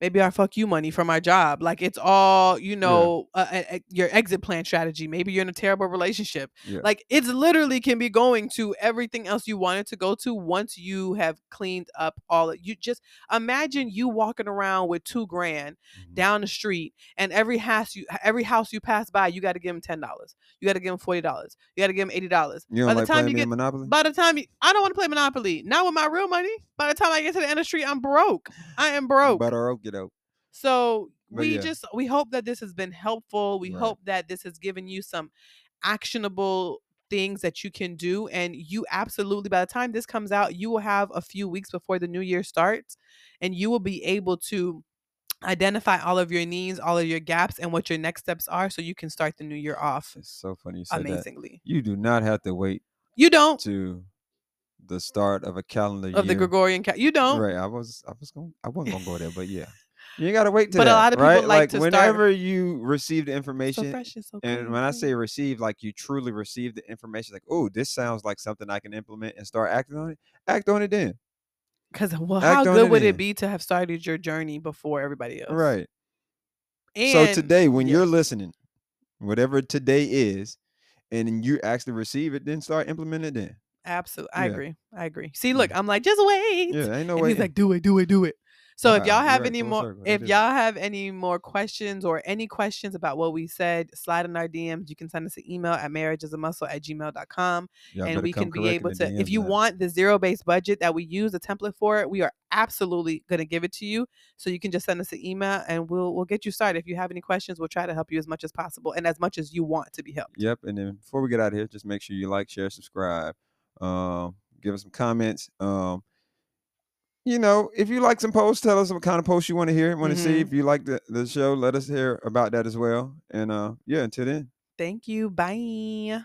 maybe our fuck you money from our job. Like it's all, you know, yeah. a, a, your exit plan strategy. Maybe you're in a terrible relationship. Yeah. Like it's literally can be going to everything else you wanted to go to once you have cleaned up all of, you just imagine you walking around with two grand mm-hmm. down the street, and every house you every house you pass by, you got to give them ten dollars. You got to give them forty dollars. You got to give them eighty dollars. You don't by the like time you get Monopoly? By the time you, I don't want to play Monopoly. Not with my real money. By the time I get to the end of the street, I'm broke. I am broke. Butter, you know. So but we yeah. just we hope that this has been helpful. We right. hope that this has given you some actionable things that you can do, and you absolutely, by the time this comes out, you will have a few weeks before the new year starts, and you will be able to identify all of your needs, all of your gaps, and what your next steps are, so you can start the new year off. It's so funny you said amazingly. That. You do not have to wait. You don't to the start of a calendar of year. The Gregorian calendar. You don't. Right. I was I was going I wasn't gonna go there, but yeah. You gotta wait till but that, a lot of people right? like, like to whenever start... you receive the information, so fresh, so cool. And when I say receive, like you truly receive the information, like, oh, this sounds like something I can implement and start acting on it. Act on it then. Because well, how good it would then. It be to have started your journey before everybody else? Right. And, so today, when yeah. you're listening, whatever today is, and you actually receive it, then start implementing it then. Absolutely. I yeah. agree. I agree. See, look, I'm like, just wait. Yeah, ain't no way. He's like, do it, do it, do it. So wow, if y'all have right, any more, circle, if y'all have any more questions or any questions about what we said, slide in our D Ms. You can send us an email at marriage is a muscle at gmail dot com. Y'all and we can be able to, D Ms if you now. Want the zero-based budget that we use, a template for it, we are absolutely going to give it to you. So you can just send us an email and we'll, we'll get you started. If you have any questions, we'll try to help you as much as possible and as much as you want to be helped. Yep. And then before we get out of here, just make sure you like, share, subscribe, um, give us some comments. Um, You know, if you like some posts, tell us what kind of posts you want to hear and want to mm-hmm. see. If you like the, the show, let us hear about that as well. And uh, yeah, until then. Thank you. Bye.